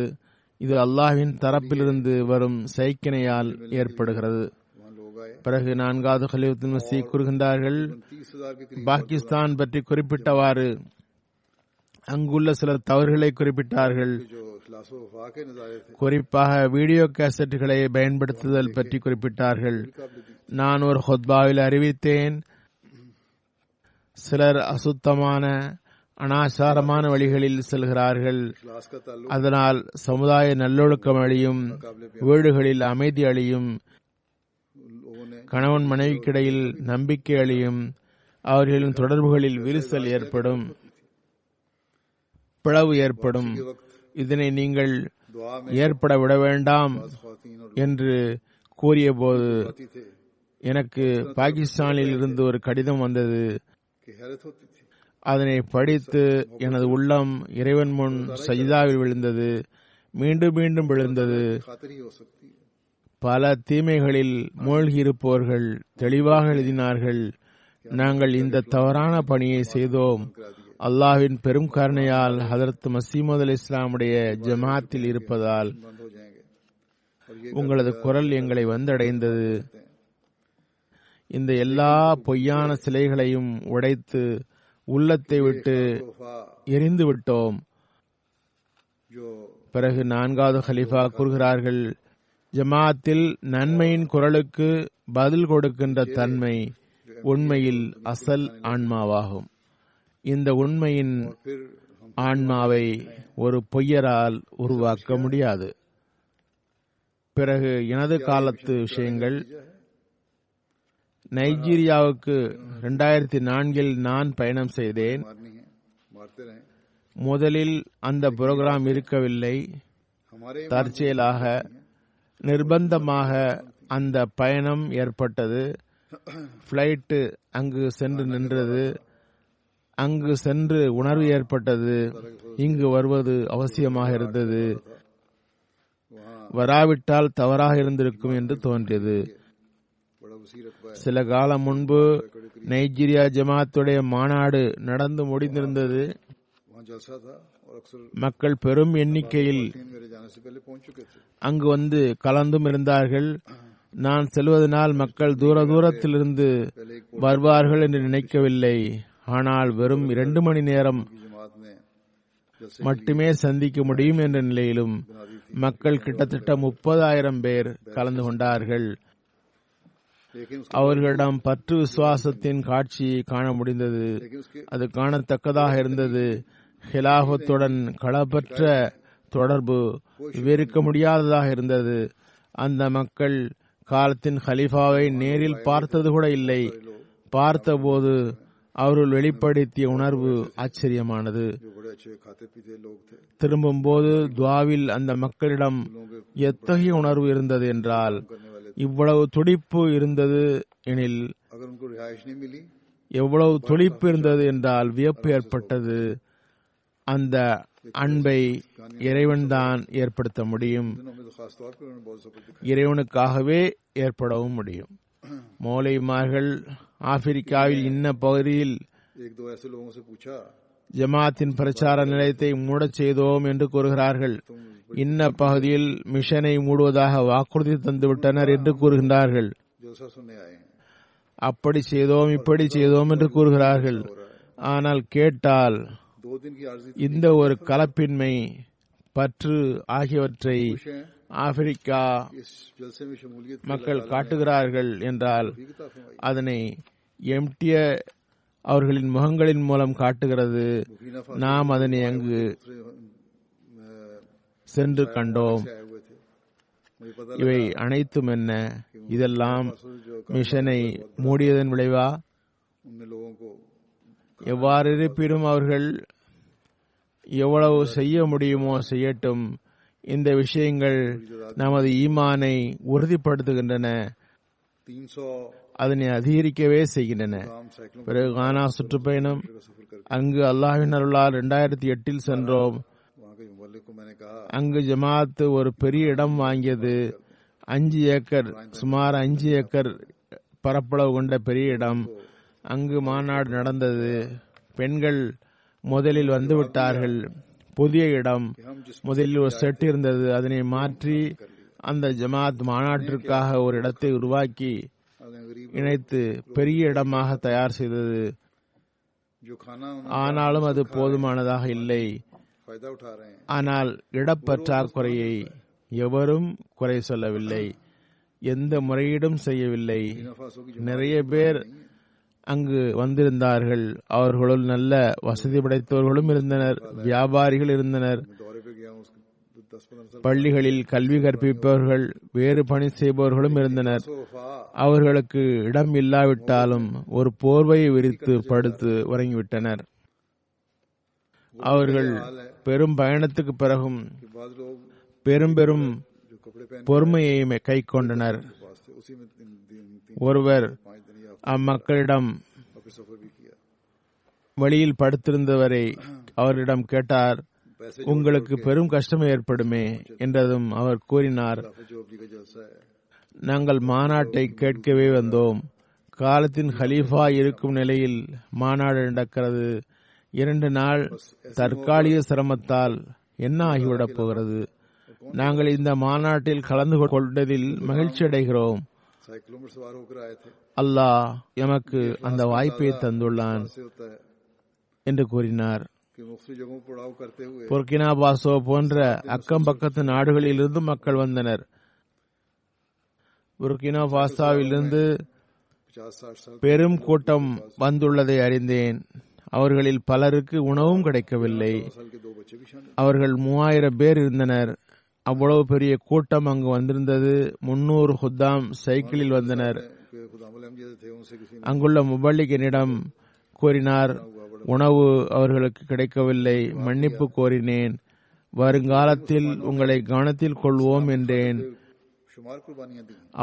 இது அல்லாஹ்வின் தரப்பிலிருந்து வரும் சைக்கினையால் ஏற்படுகிறது. பிறகு நான்காவது கலீஃபத்துல் மசீஹ் கூறுகின்றார்கள், பாகிஸ்தான் பற்றி குறிப்பிட்டவாறு அங்குள்ள சிலர் தவறுகளை குறிப்பிட்டார்கள். குறிப்பாக வீடியோ கேசட்டுகளை பயன்படுத்துதல் பற்றி குறிப்பிட்டார்கள். நான் ஒரு ஹுத்பாவில் அறிவித்தேன், சிலர் அசுத்தமான அனாச்சாரமான வழிகளில் செல்கிறார்கள், அதனால் சமுதாய நல்லொழுக்கம் அழியும், வீடுகளில் அமைதி அழியும், கணவன் மனைவிக்கிடையில் நம்பிக்கை அழியும், அவர்களின் தொடர்புகளில் விரிசல் ஏற்படும், பிளவு ஏற்படும். இதனை நீங்கள் ஏற்பட விட வேண்டாம் என்று கூறிய போது எனக்கு பாகிஸ்தானில் இருந்து ஒரு கடிதம் வந்தது. அதனை படித்து எனது உள்ளம் இறைவன் முன் சஜிதாவில் விழுந்தது, மீண்டும் மீண்டும் விழுந்தது. பல தீமைகளில் மூழ்கியிருப்போர்கள் தெளிவாக எழுதினார்கள், நாங்கள் இந்த தவறான பணியை செய்தோம். அல்லாஹ்வின் பெரும் கருணையால் ஹதரத் மசீமது அலி இஸ்லாமுடைய ஜமாத்தில் இருப்பதால் உங்களது குரல் எங்களை வந்தடைந்தது. இந்த எல்லா பொய்யான சிலைகளையும் உடைத்து உள்ளத்தை விட்டு எரிந்து விட்டோம். பிறகு நான்காவது ஹலீஃபா கூறுகிறார்கள், ஜமாத்தில் நன்மையின் குரலுக்கு பதில் கொடுக்கின்ற தன்மை உண்மையில் அசல் ஆன்மாவாகும். இந்த உண்மையின் ஆன்மாவை ஒரு பொய்யரால் உருவாக்க முடியாது. பிறகு எனது காலத்து விஷயங்கள். நைஜீரியாவுக்கு இரண்டாயிரத்தி நான்கில் நான் பயணம் செய்தேன். முதலில் அந்த புரோகிராம் இருக்கவில்லை. தற்செயலாக நிர்பந்தமாக அந்த பயணம் ஏற்பட்டது. பிளைட்டு அங்கு சென்று நின்றது. அங்கு சென்று உணர்வு ஏற்பட்டது, இங்கு வருவது அவசியமாக இருந்தது, வராவிட்டால் தவறாக இருந்திருக்கும் என்று தோன்றியது. சில காலம் முன்பு நைஜீரியா ஜமாத்துடைய மாநாடு நடந்து முடிந்திருந்தது. மக்கள் பெரும் எண்ணிக்கையில் அங்கு வந்து கலந்தும் இருந்தார்கள். நான் செல்வதனால் மக்கள் தூர தூரத்திலிருந்து வருவார்கள் என்று நினைக்கவில்லை. ஆனால் வெறும் இரண்டு மணி நேரம் மட்டுமே சந்திக்க முடியும் என்ற நிலையிலும் மக்கள் கிட்டத்தட்ட முப்பதாயிரம் பேர் கலந்து கொண்டார்கள். அவர்களிடம் பற்று விசுவாசத்தின் காட்சியை காண முடிந்தது. அது காணத்தக்கதாக இருந்தது. ஹிலாபத்துடன் களப்பற்ற தொடர்பு விவரிக்க முடியாததாக இருந்தது. அந்த மக்கள் காலத்தின் ஹலீஃபாவை நேரில் பார்த்தது கூட இல்லை. பார்த்தபோது அவர்கள் வெளிப்படுத்திய உணர்வு ஆச்சரியமானது. திரும்பும் போது துவாவில் அந்த மக்களிடம் எத்தகைய உணர்வு இருந்தது என்றால், இவ்வளவு துடிப்பு இருந்தது எனில் எவ்வளவு துளிப்பு இருந்தது என்றால் வியப்பு ஏற்பட்டது. அந்த அன்பை இறைவன்தான் ஏற்படுத்த முடியும், இறைவனுக்காகவே ஏற்படவும் முடியும். மௌலைமார்கள் ஆப்பிரிக்காவில் இன்ன பகுதியில் ஜமாத்தின் பிரச்சார நிலையத்தை மூடச் செய்தோம் என்று கூறுகிறார்கள். இன்ன பகுதியில் மிஷனை மூடுவதாக வாக்குறுதி தந்துவிட்டனர் என்று கூறுகின்றார்கள். அப்படி செய்தோம் இப்படி செய்தோம் என்று கூறுகிறார்கள். ஆனால் கேட்டால் இந்த ஒரு கலப்பின்மை, பற்று ஆகியவற்றை ஆப்பிரிக்கா மக்கள் காட்டுகிறார்கள் என்றால் அதனை எம்டிஏ அவர்களின் முகங்களின் மூலம் காட்டுகிறது. நாம் அதனை அங்கு சென்று கண்டோம். இவை அனைத்தும் என்ன? இதெல்லாம் மிஷனை மூடியதன் விளைவா? எவ்வாறு இருப்பினும் அவர்கள் எவ்வளவு செய்ய முடியுமோ செய்யட்டும். இந்த விஷயங்கள் நமது ஈமானை உறுதிப்படுத்துகின்றன, அதனை அதிகரிக்கவே செய்கின்றன. பிறகு கானா சுற்றுப்பயணம், அங்கு அல்லாஹ்வின் அருளால் இரண்டாயிரத்தி எட்டில் சென்றோம். அங்கு ஜமாத் ஒரு பெரிய இடம் வாங்கியது. அஞ்சு ஏக்கர் சுமார் அஞ்சு ஏக்கர் பரப்பளவு கொண்ட பெரிய இடம். அங்கு மாநாடு நடந்தது. பெண்கள் முதலில் வந்துவிட்டார்கள். புதிய இடம், முதலில் ஒரு செட் இருந்தது, அதனை மாற்றி அந்த ஜமாத் மாநாட்டிற்காக ஒரு இடத்தை உருவாக்கி இணைத்து பெரிய இடமாக தயார் செய்தது. ஆனாலும் அது போதுமானதாக இல்லை. ஆனால் இடப்பற்றாக்குறையை எவரும் குறை சொல்லவில்லை, எந்த முறையீடும் செய்யவில்லை. நிறைய பேர் அங்கு வந்திருந்தார்கள். அவர்களுள் நல்ல வசதி படைத்தவர்களும் இருந்தனர், வியாபாரிகள் இருந்தனர், பள்ளிகளில் கல்வி கற்பிப்பவர்கள், வேறு பணி செய்பவர்களும் இருந்தனர். அவர்களுக்கு இடம் இல்லாவிட்டாலும் ஒரு போர்வையை விரித்து படுத்து உறங்கிவிட்டனர். அவர்கள் பெரும் பயணத்துக்கு பிறகும் பெரும் பெரும் பொறுமையை கை கொண்டனர். ஒருவர் அம்மக்களிடம் வழியில் படுத்திருந்தவரை அவரிடம் கேட்டார், உங்களுக்கு பெரும் கஷ்டம் ஏற்படுமே என்றதும் அவர் கூறினார், நாங்கள் மாநாட்டை கேட்கவே வந்தோம், காலத்தின் ஹலீஃபா இருக்கும் நிலையில் மாநாடு நடக்கிறது, இரண்டு நாள் தற்காலிக சிரமத்தால் என்ன ஆகிவிடப் போகிறது, நாங்கள் இந்த மாநாட்டில் கலந்து கொண்டதில் மகிழ்ச்சி அடைகிறோம், அல்லாஹ் எமக்கு அந்த வாய்ப்பை தந்துள்ளான் என்று கூறினார். புர்கினா பாசோ போன்ற அக்கம் பக்கத்து நாடுகளில் இருந்து மக்கள் வந்தனர். புர்கினா பாசோவிலிருந்து பெரும் கூட்டம் வந்துள்ளதை அறிந்தேன். அவர்களில் பலருக்கு உணவும் கிடைக்கவில்லை. அவர்கள் மூவாயிரம் பேர் இருந்தனர். அவ்வளவு பெரிய கூட்டம் அங்கு வந்திருந்தது. முன்னூறு ஹுத்தாம் சைக்கிளில் வந்தனர். அங்குள்ள முபல்லிக் என்னிடம் கூறினார், உணவு அவர்களுக்கு கிடைக்கவில்லை, மன்னிப்பு கோரினேன், வருங்காலத்தில் உங்களை கவனத்தில் கொள்வோம் என்றேன்.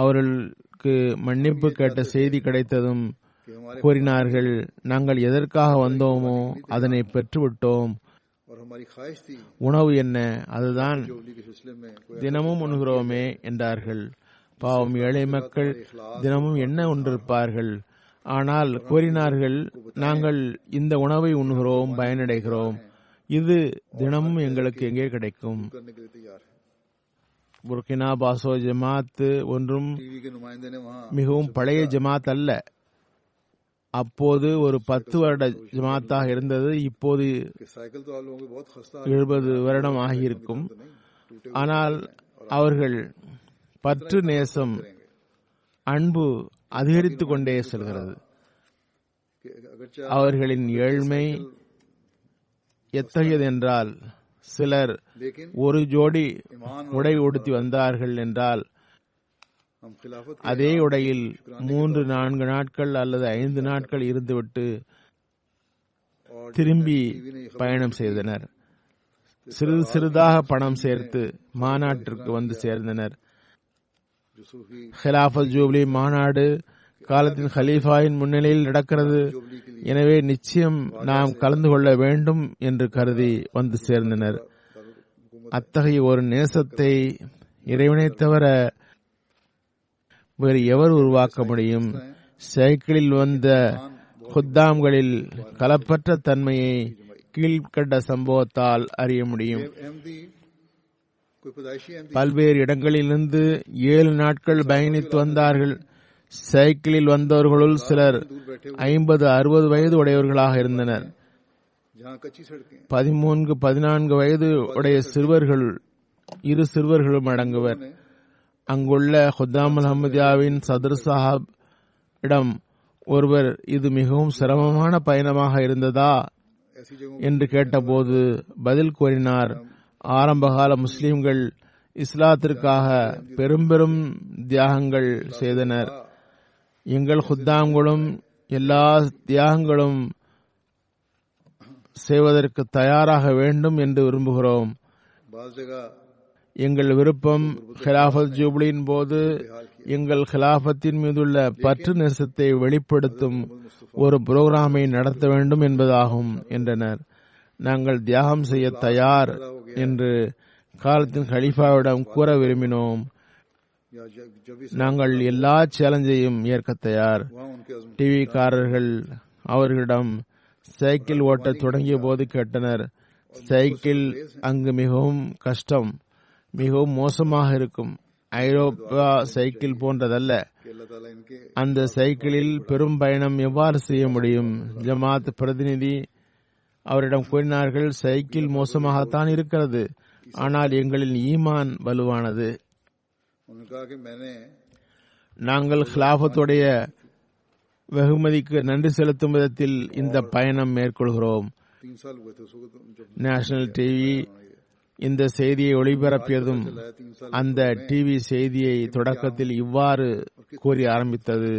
அவர்களுக்கு மன்னிப்பு கேட்ட செய்தி கிடைத்ததும் கூறினார்கள், நாங்கள் எதற்காக வந்தோமோ அதனை பெற்றுவிட்டோம், உணவு என்ன அதுதான் தினமும் உண்கிறோமே என்றார்கள். பாவம் ஏழை மக்கள் தினமும் என்ன உண்டிருப்பார்கள்? ஆனால் கூறினார்கள், நாங்கள் இந்த உணவை உண்கிறோம், பயனடைகிறோம், இது தினமும் எங்களுக்கு எங்கே கிடைக்கும்? புர்கினா பாசோ ஜமாத் ஒன்றும் மிகவும் பழைய ஜமாத் அல்ல. அப்போது ஒரு பத்து வருட ஜமாத்தாக இருந்தது. இப்போது எழுபது வருடம் ஆகியிருக்கும். ஆனால் அவர்கள் பற்று, நேசம், அன்பு அதிகரித்து கொண்டே செல்கிறது. அவர்களின் ஏழ்மை எத்தகையது என்றால், சிலர் ஒரு ஜோடி உடை உடுத்தி வந்தார்கள் என்றால் அதே உடையில் மூன்று நான்கு நாட்கள் அல்லது ஐந்து நாட்கள் இருந்துவிட்டு திரும்பி பயணம் செய்தனர். சிறிது சிறிதாக பணம் சேர்த்து மாநாட்டிற்கு வந்து சேர்ந்தனர். ஹிலாஃபத் ஜூப்ளி மாநாடு காலத்தில் ஹலீஃபாயின் முன்னிலையில் நடக்கிறது. எனவே நிச்சயம் நாம் கலந்து கொள்ள வேண்டும் என்று கருதி வந்து சேர்ந்தனர். அத்தகைய ஒரு நேசத்தை இறைவனை தவிர வேறு எவர் உருவாக்க முடியும்? சைக்கிளில் வந்த குத்தாம்களில் கலப்பற்ற தன்மையை கீழ்கண்ட சம்பவத்தால் அறிய முடியும். பல்வேறு இடங்களிலிருந்து ஏழு நாட்கள் பயணித்து வந்தார்கள். சைக்கிளில் வந்தவர்களுள் சிலர் ஐம்பது அறுபது வயது உடையவர்களாக இருந்தனர். பதிமூன்று பதினான்கு வயது உடைய சிறுவர்கள் இரு சிறுவர்களும் அடங்குவர். அங்குள்ள ஹுதாம் அஹமதியாவின் சதுர் சாஹாப் இடம் ஒருவர் இது மிகவும் சிரமமான பயணமாக இருந்ததா என்று கேட்டபோது பதில் கூறினார், ஆரம்பகால முஸ்லிம்கள் இஸ்லாத்திற்காக பெரும் பெரும் தியாகங்கள் செய்தனர். எங்கள் ஹுத்தாங்களும் எல்லா தியாகங்களும் செய்வதற்கு தயாராக வேண்டும் என்று விரும்புகிறோம். எங்கள் விருப்பம் ஹிலாஃபத் ஜூப்ளியின் போது எங்கள் ஹிலாஃபத்தின் மீதுள்ள பற்று நேசத்தை வெளிப்படுத்தும் ஒரு புரோகிராமை நடத்த வேண்டும் என்பதாகும் என்றனர். நாங்கள் தியாகம் செய்ய தயார் என்று காலத்தின் ஹலீஃபாவிடம் கூற விரும்பினோம். நாங்கள் எல்லா சேலஞ்சையும் ஏற்க தயார். டிவிக்காரர்கள் அவர்களிடம் சைக்கிள் ஓட்ட தொடங்கிய போது கேட்டனர், சைக்கிள் அங்கு மிகவும் கஷ்டம், மிகவும் மோசமாக இருக்கும். ஐரோப்பா சைக்கிள் போன்றதல்ல. அந்த சைக்கிளில் பெரும் பயணம் எவ்வாறு செய்ய முடியும்? ஜமாத் பிரதிநிதி அவரிடம் கூறினார்கள், சைக்கிள் மோசமாகத்தான் இருக்கிறது, ஆனால் எங்களின் ஈமான் வலுவானது. நாங்கள் ஹிலாஃபத்துடைய வெகுமதிக்கு நன்றி செலுத்தும் விதத்தில் இந்த பயணம் மேற்கொள்கிறோம். நேஷனல் டிவி இந்த செய்தியை ஒளிபரப்பியதும் அந்த டிவி செய்தியை தொடக்கத்தில் இவ்வாறு கூறி ஆரம்பித்தது,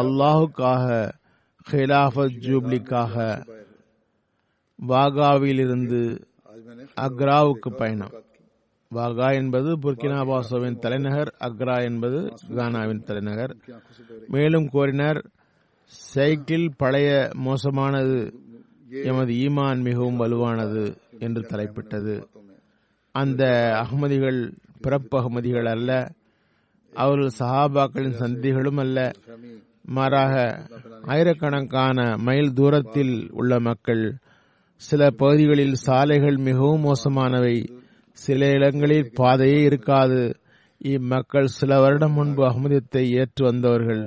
அல்லாஹுக்காக ஹிலாஃபத் ஜூப்ளிக்காக வாகாவிலிருந்து அக்ராவுக்கு பயணம். வாகா என்பது புர்கினா பாசோவின் தலைநகர், அக்ரா என்பது கானாவின் தலைநகர். மேலும் கோரினர், சைக்கிள் பழைய மோசமானது, எமது ஈமான் மிகவும் வலுவானது என்று தலைப்பிட்டது. அந்த அகமதிகள் பிறப்பு அகமதிகள் அல்ல, அவர்கள் சஹாபாக்களின் சந்திகளும் அல்ல, மாறாக ஆயிரக்கணக்கான மைல் தூரத்தில் உள்ள மக்கள். சில பகுதிகளில் சாலைகள் மிகவும் மோசமானவை, சில இடங்களில் பாதையே இருக்காது. இம்மக்கள் சில வருடம் முன்பு அகமதியத்தை ஏற்று வந்தவர்கள்.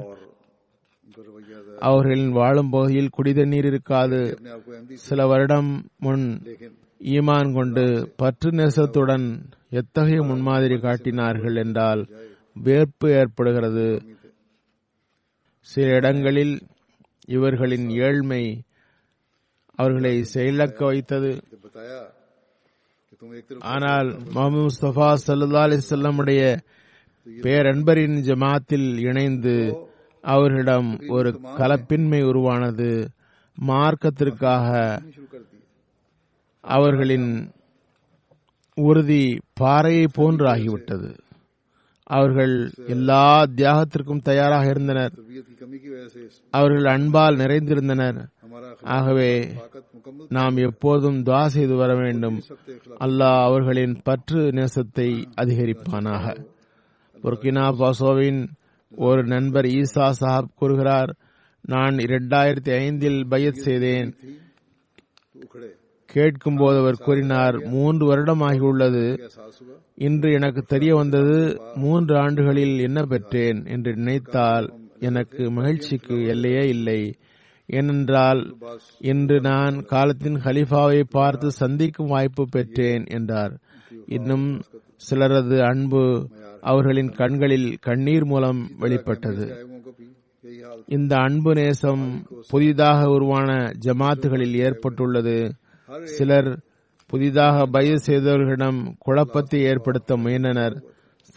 அவர்களின் வாழும் பகுதியில் குடிதண்ணீர் இருக்காது. சில வருடம் முன் ஈமான் கொண்டு பற்று நேசத்துடன் எத்தகைய முன்மாதிரி காட்டினார்கள் என்றால் வேர்ப்பு ஏற்படுகிறது. சில இடங்களில் இவர்களின் ஏழ்மை அவர்களை செயலக்க வைத்தது. ஆனால் முஹம்மது முஸ்தபா ஸல்லல்லாஹு அலைஹி வஸல்லம் உடைய பேரன்பரின் ஜமாத்தில் இணைந்து அவர்களிடம் ஒரு கலப்பின்மை உருவானது. மார்க்கத்திற்காக அவர்களின் உறுதி பாறையை போன்று ஆகிவிட்டது. அவர்கள் எல்லா தியாகத்திற்கும் தயாராக இருந்தனர். அவர்கள் அன்பால் நிறைந்திருந்தனர். ஆகவே நாம் எப்போதும் துஆ செய்து வர வேண்டும். அல்லாஹ் அவர்களின் பற்று நேசத்தை அதிகரிப்பானாக. புர்கினா பாசோவின் ஒரு நண்பர் ஈசா சாஹப் கூறுகிறார், நான் இரண்டாயிரத்தி ஐந்தில் பையத் செய்தேன். கேட்கும் போது அவர் கூறினார், மூன்று வருடம் ஆகியுள்ளது, இன்று எனக்கு தெரிய வந்தது, மூன்று ஆண்டுகளில் என்ன பெற்றேன் என்று நினைத்தால் எனக்கு மகிழ்ச்சிக்கு எல்லையே இல்லை. ஏனென்றால் இன்று நான் காலத்தின் ஹலீஃபாவை பார்த்து சந்திக்கும் வாய்ப்பு பெற்றேன் என்றார். இன்னும் சிலரது அன்பு அவர்களின் கண்களில் கண்ணீர் மூலம் வெளிப்பட்டது. இந்த அன்பு நேசம் புதிதாக உருவான ஜமாத்துகளில் ஏற்பட்டுள்ளது. சிலர் புதிதாக பைய செய்தவர்களிடம் குழப்பத்தை ஏற்படுத்த முயன்றனர்.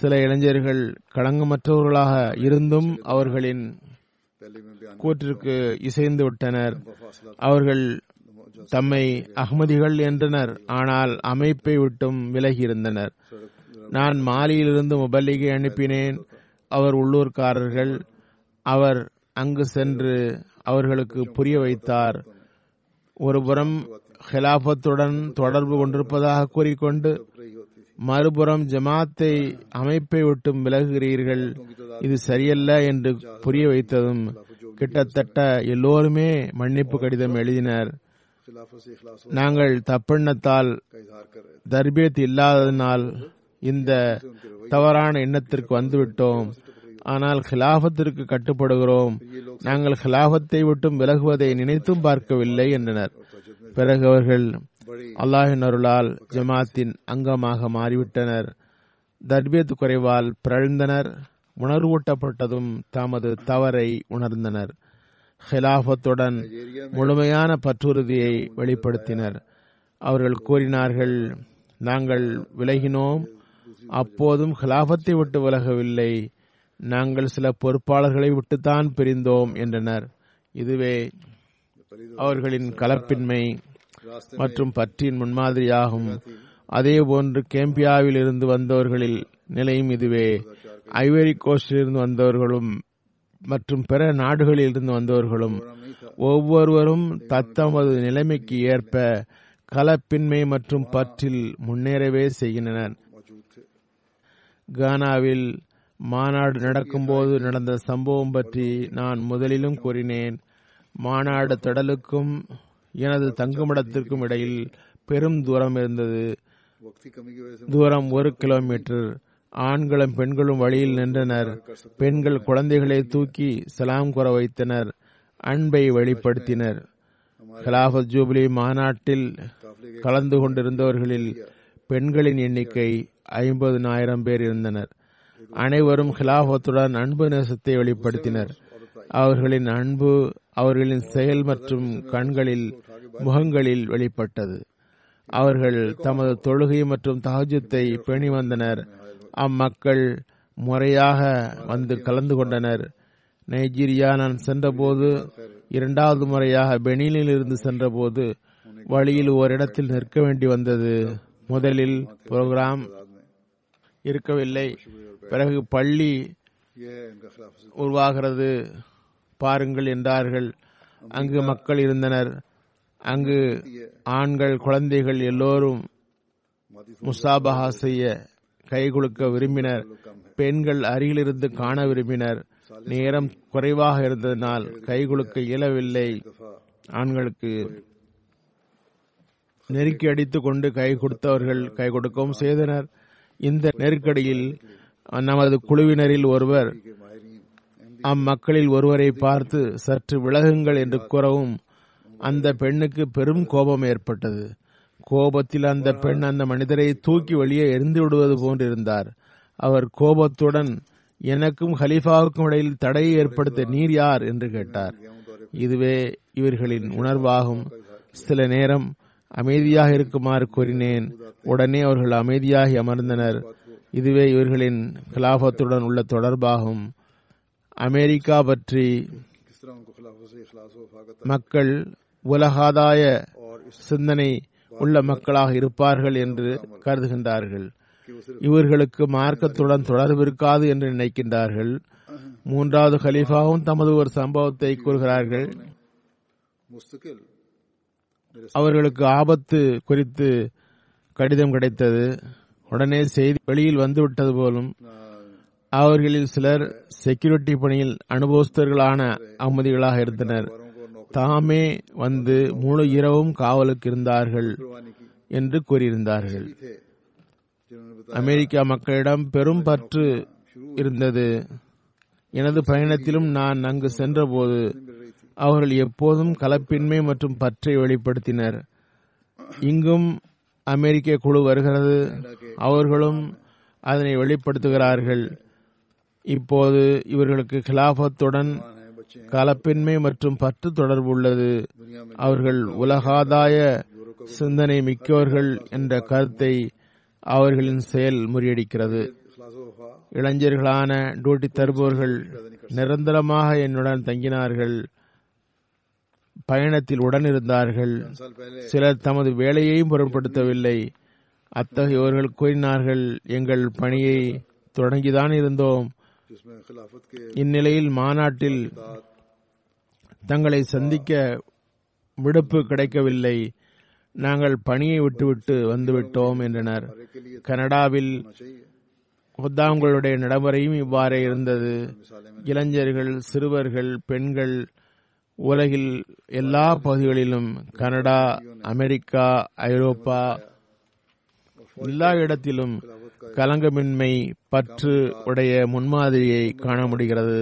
சில இளைஞர்கள் களங்கமற்றவர்களாக இருந்தும் அவர்களின் கூற்றிற்கு இசைந்து விட்டனர். அவர்கள் தம்மை அகமதிகள் என்றனர், ஆனால் அமைப்பை விட்டும் விலகி இருந்தனர். நான் மாலியிலிருந்து முபல்லிகை அனுப்பினேன். அவர் உள்ளூர்காரர்கள். அவர் அங்கு சென்று அவர்களுக்கு புரிய வைத்தார். ஒருபுறம் ஹிலாபத்துடன் தொடர்பு கொண்டிருப்பதாக கூறிக்கொண்டு மறுபுறம் ஜமாத்தை அமைப்பை விட்டும் விலகுகிறீர்கள், இது சரியல்ல என்று புரிய வைத்ததும் கிட்டத்தட்ட எல்லோருமே மன்னிப்பு கடிதம் எழுதினர். நாங்கள் தப்பெண்ணத்தால், தர்பியத் இல்லாததினால் இந்த தவறான எண்ணத்திற்கு வந்துவிட்டோம், ஆனால் ஹிலாபத்திற்கு கட்டுப்படுகிறோம், நாங்கள் ஹிலாபத்தை விட்டும் விலகுவதை நினைத்தும் பார்க்கவில்லை என்றனர். பிறகு அவர்கள் அல்லாஹின் அருளால் ஜமாத்தின் அங்கமாக மாறிவிட்டனர். தர்பியத் குறைவால் பிறழ்ந்தனர். உணர்வூட்டப்பட்டதும் தமது தவறை உணர்ந்தனர். ஹிலாபத்துடன் முழுமையான பற்றுறுதியை வெளிப்படுத்தினர். அவர்கள் கூறினார்கள், நாங்கள் விலகினோம், அப்போதும் ஹிலாபத்தை விட்டு விலகவில்லை, நாங்கள் சில பொறுப்பாளர்களை விட்டுத்தான் பிரிந்தோம் என்றனர். இதுவே அவர்களின் கலப்பின்மை மற்றும் பற்றின் முன்மாதிரியாகும். அதேபோன்று கேம்பியாவில் இருந்து வந்தவர்களில் நிலையும் இதுவே. ஐவேரி கோஸ்டிலிருந்து வந்தவர்களும் மற்றும் பிற நாடுகளில் இருந்து வந்தவர்களும் ஒவ்வொருவரும் தத்தமது நிலைமைக்கு ஏற்ப கலப்பின்மை மற்றும் பற்றில் முன்னேறவே செய்கின்றனர். கானாவில் மாநாடு நடக்கும்போது நடந்த சம்பவம் பற்றி நான் முதலிலும் கூறினேன். மாநாடு திடலுக்கும் எனது தங்குமிடத்திற்கும் இடையில் பெரும் தூரம் இருந்தது. தூரம் ஒரு கிலோமீட்டர். ஆண்களும் பெண்களும் வழியில் நின்றனர். பெண்கள் குழந்தைகளை தூக்கி சலாம் கூற வைத்தனர், அன்பை வெளிப்படுத்தினர். ஹிலாஃபத் ஜூபிலி மாநாட்டில் கலந்து கொண்டிருந்தவர்களில் பெண்களின் எண்ணிக்கை ஐம்பதினாயிரம் பேர் இருந்தனர். அனைவரும் ஹிலாஃபத்துடன் அன்பு நேசத்தை வெளிப்படுத்தினர். அவர்களின் அன்பு அவர்களின் செயல் மற்றும் கண்களில், முகங்களில் வெளிப்பட்டது. அவர்கள் தமது தொழுகை மற்றும் தஹஜ்ஜத்தை பேணி வந்தனர். அம்மக்கள் முறையாக வந்து கலந்து கொண்டனர். நைஜீரியா நான் சென்றபோது, இரண்டாவது முறையாக பெனினில் இருந்து சென்றபோது, வழியில் ஓரிடத்தில் நிற்க வேண்டி வந்தது. முதலில் புரோகிராம் இருக்கவில்லை. பிறகு பள்ளி உருவாகிறது, பாருங்கள் என்றார்கள். அங்கு மக்கள் இருந்தனர். அங்கு ஆண்கள், குழந்தைகள் எல்லோரும் முசாபஹா செய்ய, கை குலுக்க விரும்பினர். பெண்கள் அருகிலிருந்து காண விரும்பினர். நேரம் குறைவாக இருந்ததினால் கை குலுக்க இயலவில்லை. ஆண்களுக்கு நெருக்கி அடித்துக் கொண்டு கை கொடுத்தவர்கள் கை கொடுக்கவும் செய்தனர். இந்த நெருக்கடியில் நமது குழுவினரில் ஒருவர் அம்மக்களில் ஒருவரை பார்த்து சற்று விலகுங்கள் என்று கூறவும் அந்த பெண்ணுக்கு பெரும் கோபம் ஏற்பட்டது. கோபத்தில் அந்த பெண் அந்த மனிதரை தூக்கி வெளியே எரிந்து விடுவது போன்றிருந்தார். அவர் கோபத்துடன், எனக்கும் ஹலீஃபாவுக்கும் இடையில் தடையை ஏற்படுத்த நீர் யார் என்று கேட்டார். இதுவே இவர்களின் உணர்வாகும். சில நேரம் அமைதியாக இருக்குமாறு கூறினேன். உடனே அவர்கள் அமைதியாகி அமர்ந்தனர். இதுவே இவர்களின் ஹிலாஃபத்துடன் உள்ள தொடர்பாகும். அமெரிக்கா பற்றி மக்கள் உலகாதாய சிந்தனை உள்ள மக்களாக இருப்பார்கள் என்று கருதுகின்றார்கள். இவர்களுக்கு மார்க்கத்துடன் தொடர்பு இருக்காது என்று நினைக்கின்றார்கள். மூன்றாவது ஹலீஃபாவும் தமது ஒரு சம்பவத்தை கூறுகிறார்கள். அவர்களுக்கு ஆபத்து குறித்து கடிதம் கிடைத்தது. உடனே செய்தி வெளியில் வந்துவிட்டது போலும். அவர்களில் சிலர் செக்யூரிட்டி பணியில் அனுபவஸ்தர்களான அகமதிகளாக இருந்தனர். தாமே வந்து முழு இரவும் காவலுக்கு இருந்தார்கள் என்று கூறியிருந்தார்கள். அமெரிக்கா மக்களிடம் பெரும் பற்று இருந்தது. எனது பயணத்திலும் நான் அங்கு சென்றபோது அவர்கள் எப்போதும் கலப்பின்மை மற்றும் பற்றை வெளிப்படுத்தினர். இங்கும் அமெரிக்க குழு வருகிறது, அவர்களும் அதனை வெளிப்படுத்துகிறார்கள். இப்போது இவர்களுக்கு ஹிலாஃபத்துடன் கலப்பின்மை மற்றும் பற்று தொடர்பு உள்ளது. அவர்கள் உலகாதாய சிந்தனை மிக்கவர்கள் என்ற கருத்தை அவர்களின் செயல் முறியடிக்கிறது. இளைஞர்களான டூட்டி தருபவர்கள் நிரந்தரமாக என்னுடன் தங்கினார்கள், பயணத்தில் உடன் இருந்தார்கள். சிலர் தமது வேலையையும் பொருட்படுத்தவில்லை. அத்தகையவர்கள் கூறினார்கள், எங்கள் பணியை தொடங்கிதான் இருந்தோம், இந்நிலையில் மாநாட்டில் தங்களை சந்திக்க விடுப்பு கிடைக்கவில்லை, நாங்கள் பணியை விட்டுவிட்டு வந்துவிட்டோம் என்றனர். கனடாவில் ஒத்தாங்களுடைய நடைமுறையும் இவ்வாறே இருந்தது. இளைஞர்கள், சிறுவர்கள், பெண்கள் உலகில் எல்லா பகுதிகளிலும், கனடா, அமெரிக்கா, ஐரோப்பா, எல்லா இடத்திலும் கலங்கமின்மை பற்று உடைய முன்மாதிரியை காண முடிகிறது.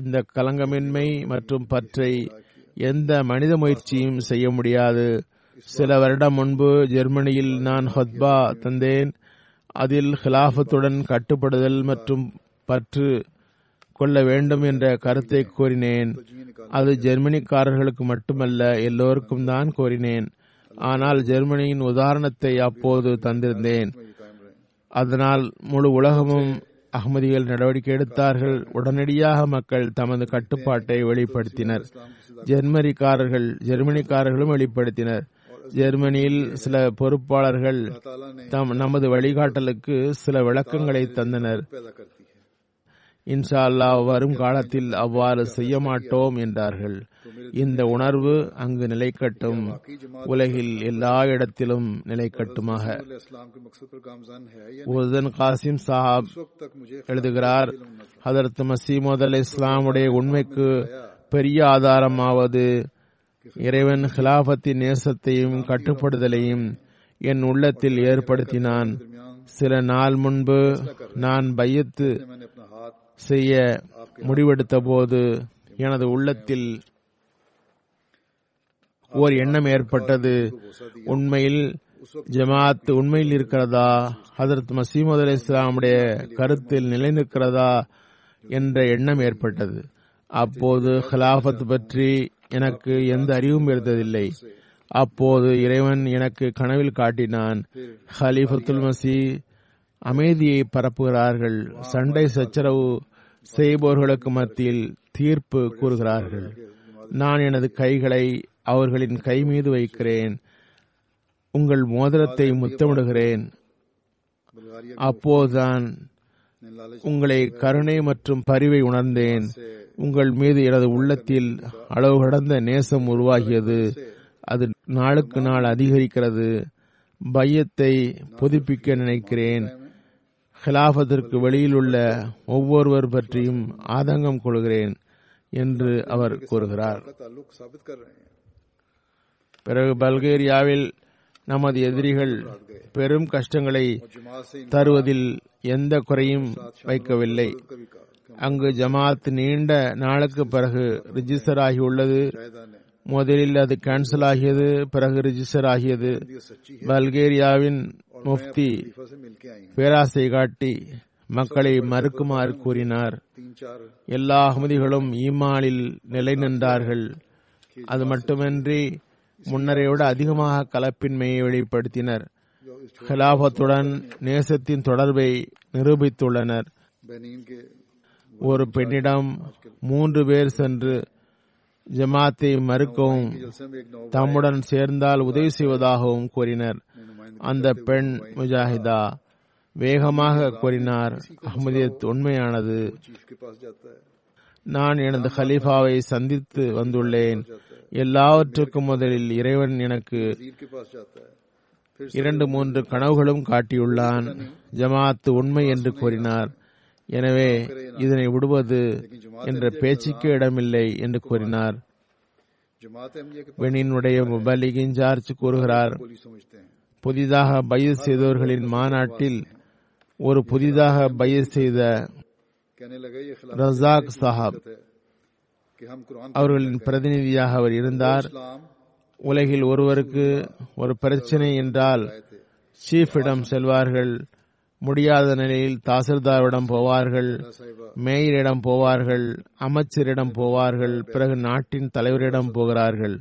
இந்த கலங்கமின்மை மற்றும் பற்றை எந்த மனித முயற்சியும் செய்ய முடியாது. சில வருடம் முன்பு ஜெர்மனியில் நான் ஹுத்பா தந்தேன். அதில் ஹிலாஃபத்துடன் கட்டுப்படுதல் மற்றும் பற்று கொள்ள வேண்டும் என்ற கருத்தை கோரினேன். அது ஜெர்மனிக்காரர்களுக்கு மட்டுமல்ல, எல்லோருக்கும் தான் கோரினேன். ஆனால் ஜெர்மனியின் உதாரணத்தை அப்போது தந்திருந்தேன். அதனால் முழு உலகமும் அகமதிகள் நடவடிக்கை எடுத்தார்கள். உடனடியாக மக்கள் தமது கட்டுப்பாட்டை வெளிப்படுத்தினர். ஜெர்மனிக்காரர்கள் ஜெர்மனிக்காரர்களும் வெளிப்படுத்தினர். ஜெர்மனியில் சில பொறுப்பாளர்கள் தம் நமது வழிகாட்டலுக்கு சில விளக்கங்களை தந்தனர். இன்ஷா அல்லாஹ் வரும் காலத்தில் அவ்வாறு செய்ய மாட்டோம் என்றார்கள். இந்த உணர்வு அங்கு நிலைக்கட்டும், உலகில் எல்லா இடத்திலும் நிலைக்கட்டுமாக. உஸ்தான் காசிம் சாஹாப் எழுதுகிறார், ஹதரத் மசீமோத் அலை இஸ்லாமுடைய உண்மைக்கு பெரிய ஆதாரமாவது இறைவன் ஹிலாபத்தின் நேசத்தையும் கட்டுப்படுதலையும் என் உள்ளத்தில் ஏற்படுத்தினான். சில நாள் முன்பு நான் பையத்து செய்ய முடிவெடுத்த போது எனது உள்ளத்தில் ஓர் எண்ணம் ஏற்பட்டது, உண்மையில் ஜமாத் உண்மையில் இருக்கிறதா, ஹதரத் மசீமோத் அலை இஸ்லாமுடைய கருத்தில் நிலை நிற்கிறதா என்ற எண்ணம் ஏற்பட்டது. அப்போது ஹிலாபத் பற்றி எனக்கு எந்த அறிவும் இருந்ததில்லை. அப்போது இறைவன் எனக்கு கனவில் காட்டினான், ஹலீஃபத்துல் மசி அமைதியை பரப்புகிறார்கள், சண்டை சச்சரவு செய்பவர்களுக்கு மத்தியில் தீர்ப்பு கூறுகிறார்கள். நான் எனது கைகளை அவர்களின் கை மீது வைக்கிறேன், உங்கள் மோதிரத்தை முத்தமிடுகிறேன், அப்போதுதான் உங்களை கருணை மற்றும் பரிவை உணர்ந்தேன். உங்கள் மீது எனது உள்ளத்தில் அளவு கடந்த நேசம் உருவாகியது, அது நாளுக்கு நாள் அதிகரிக்கிறது. பையத்தை புதுப்பிக்க நினைக்கிறேன். ஹிலாஃபத்திற்கு வெளியில் உள்ள ஒவ்வொருவர் பற்றியும் ஆதங்கம் கொள்கிறேன் என்று அவர் கூறுகிறார். பிறகு பல்கேரியாவில் நமது எதிரிகள் பெரும் கஷ்டங்களை தருவதில் எந்த குறையும் வைக்கவில்லை. அங்கு ஜமாத் நீண்ட நாளுக்கு பிறகு ரிஜிஸ்டர் ஆகியுள்ளது. முதலில் அது கேன்சல் ஆகியது, பிறகு ரிஜிஸ்டர் ஆகியது. பல்கேரியாவின் முஃப்தி பேராசை காட்டி மக்களை மறுக்குமாறு கூறினார். எல்லா அகமதிகளும் ஈமானில் நிலை நின்றார்கள். அது மட்டுமின்றி முன்னரை விட அதிகமாக கலப்பின்மையை வெளிப்படுத்தினர். ஹிலாஃபத்துடன் நேசத்தின் தொடர்பை நிரூபித்துள்ளனர். ஒரு பெண்ணிடம் மூன்று பேர் சென்று ஜமாத்தை மறுக்கவும் தம்முடன் சேர்ந்தால் உதவி செய்வதாகவும் கூறினர். அந்த பெண் முஜாஹிதா. வேகமாக கூறினார், அஹ்மதியத் உண்மையானது, நான் எனது ஹலீஃபாவை சந்தித்து வந்துள்ளேன், எல்லாவற்றுக்கும் முதலில் இறைவன் எனக்கு இரண்டு மூன்று கனவுகளும் காட்டியுள்ளான், ஜமாத்து உண்மை என்று கூறினார், எனவே இதனை விடுவது என்ற பேச்சுக்கே இடமில்லை என்று கூறினார். பெண்ணினுடைய பலிக் இன்சார்ஜ் கூறுகிறார், புதிதாக பையத் செய்தவர்களின் மாநாட்டில் ஒரு புதிதாக பையத் செய்த ரசாக் சாஹாப் அவர்களின் பிரதிநிதியாக அவர் இருந்தார். உலகில் ஒருவருக்கு ஒரு பிரச்சனை என்றால் சீஃபிடம் செல்வார்கள், முடியாத நிலையில் தாசில்தாரிடம் போவார்கள், மேயரிடம் போவார்கள், அமைச்சரிடம் போவார்கள், பிறகு நாட்டின் தலைவரிடம் போகிறார்கள்.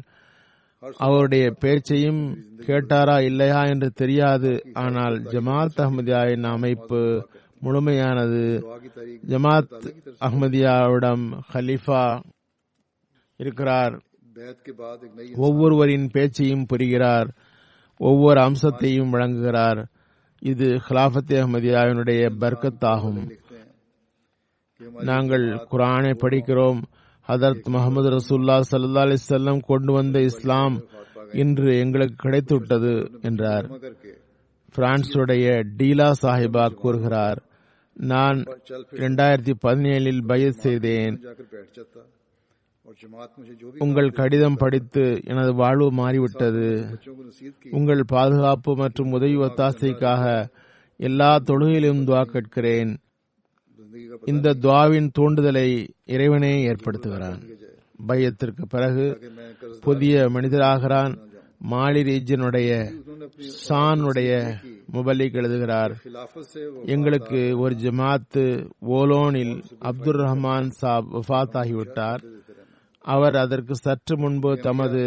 அவருடைய பேச்சையும் கேட்டாரா இல்லையா என்று தெரியாது. ஆனால் ஜமாத் அஹ்மதியாவின் அமைப்பு முழுமையானது. ஜமாத் அஹ்மதியாவிடம் ஹலீஃபா இருக்கிறார், ஒவ்வொருவரின் பேச்சையும் புரிகிறார், ஒவ்வொரு அம்சத்தையும் வழங்குகிறார். இது ஹிலாஃபத் அஹ்மதியாவினுடைய பர்க்கத் ஆகும். நாங்கள் குரானை படிக்கிறோம். ஹதரத் முகமது ரசூல்லா சல்லா அலிசல்லம் கொண்டு வந்த இஸ்லாம் இன்று எங்களுக்கு கிடைத்துவிட்டது என்றார். பிரான்சுடைய டீலா சாஹிபா கூறுகிறார், நான் இரண்டாயிரத்தி பதினேழில் பையத் செய்தேன். உங்கள் கடிதம் படித்து எனது வாழ்வு மாறிவிட்டது. உங்கள் பாதுகாப்பு மற்றும் உதவி ஒத்தாசைக்காக எல்லா தொழுகையிலும் துவா கேட்கிறேன். இந்த துவாவின் தூண்டுதலை இறைவனே ஏற்படுத்துகிறான். பையத்திற்கு பிறகு புதிய மனிதராகிறான். மாலிரீஜனுடைய சானுடைய முபல்லிக் எழுதுகிறார், எங்களுக்கு ஒரு ஜமாத்து ஓலோனில் அப்துல் ரஹ்மான் சாப் வஃபாத் ஆகிவிட்டார். அவர் அதற்கு சற்று முன்பு தமது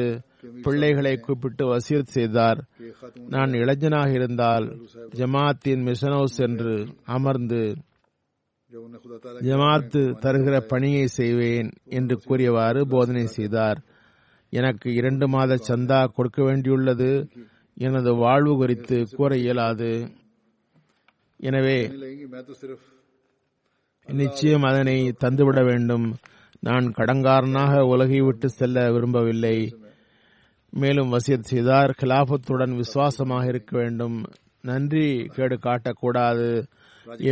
பிள்ளைகளை கூப்பிட்டு வசீர் செய்தார். நான் இளைஞனாக இருந்தால் ஜமாத்தின் மிஷனவுஸ் என்று அமர்ந்து ஜமாத்து தருகிற பணியை செய்வேன் என்று கூறியவாறு போதனை செய்தார். எனக்கு இரண்டு மாத சந்தா கொடுக்க வேண்டியுள்ளது. எனது வாழ்வு குறித்து கூற இயலாது. எனவே நிச்சயம் அதனை தந்துவிட வேண்டும். நான் கடங்காரனாக உலகை விட்டு செல்ல விரும்பவில்லை. மேலும் வசியத் செய்தார், கிலாபத்துடன் விசுவாசமாக இருக்க வேண்டும், நன்றி கேடு காட்டக்கூடாது,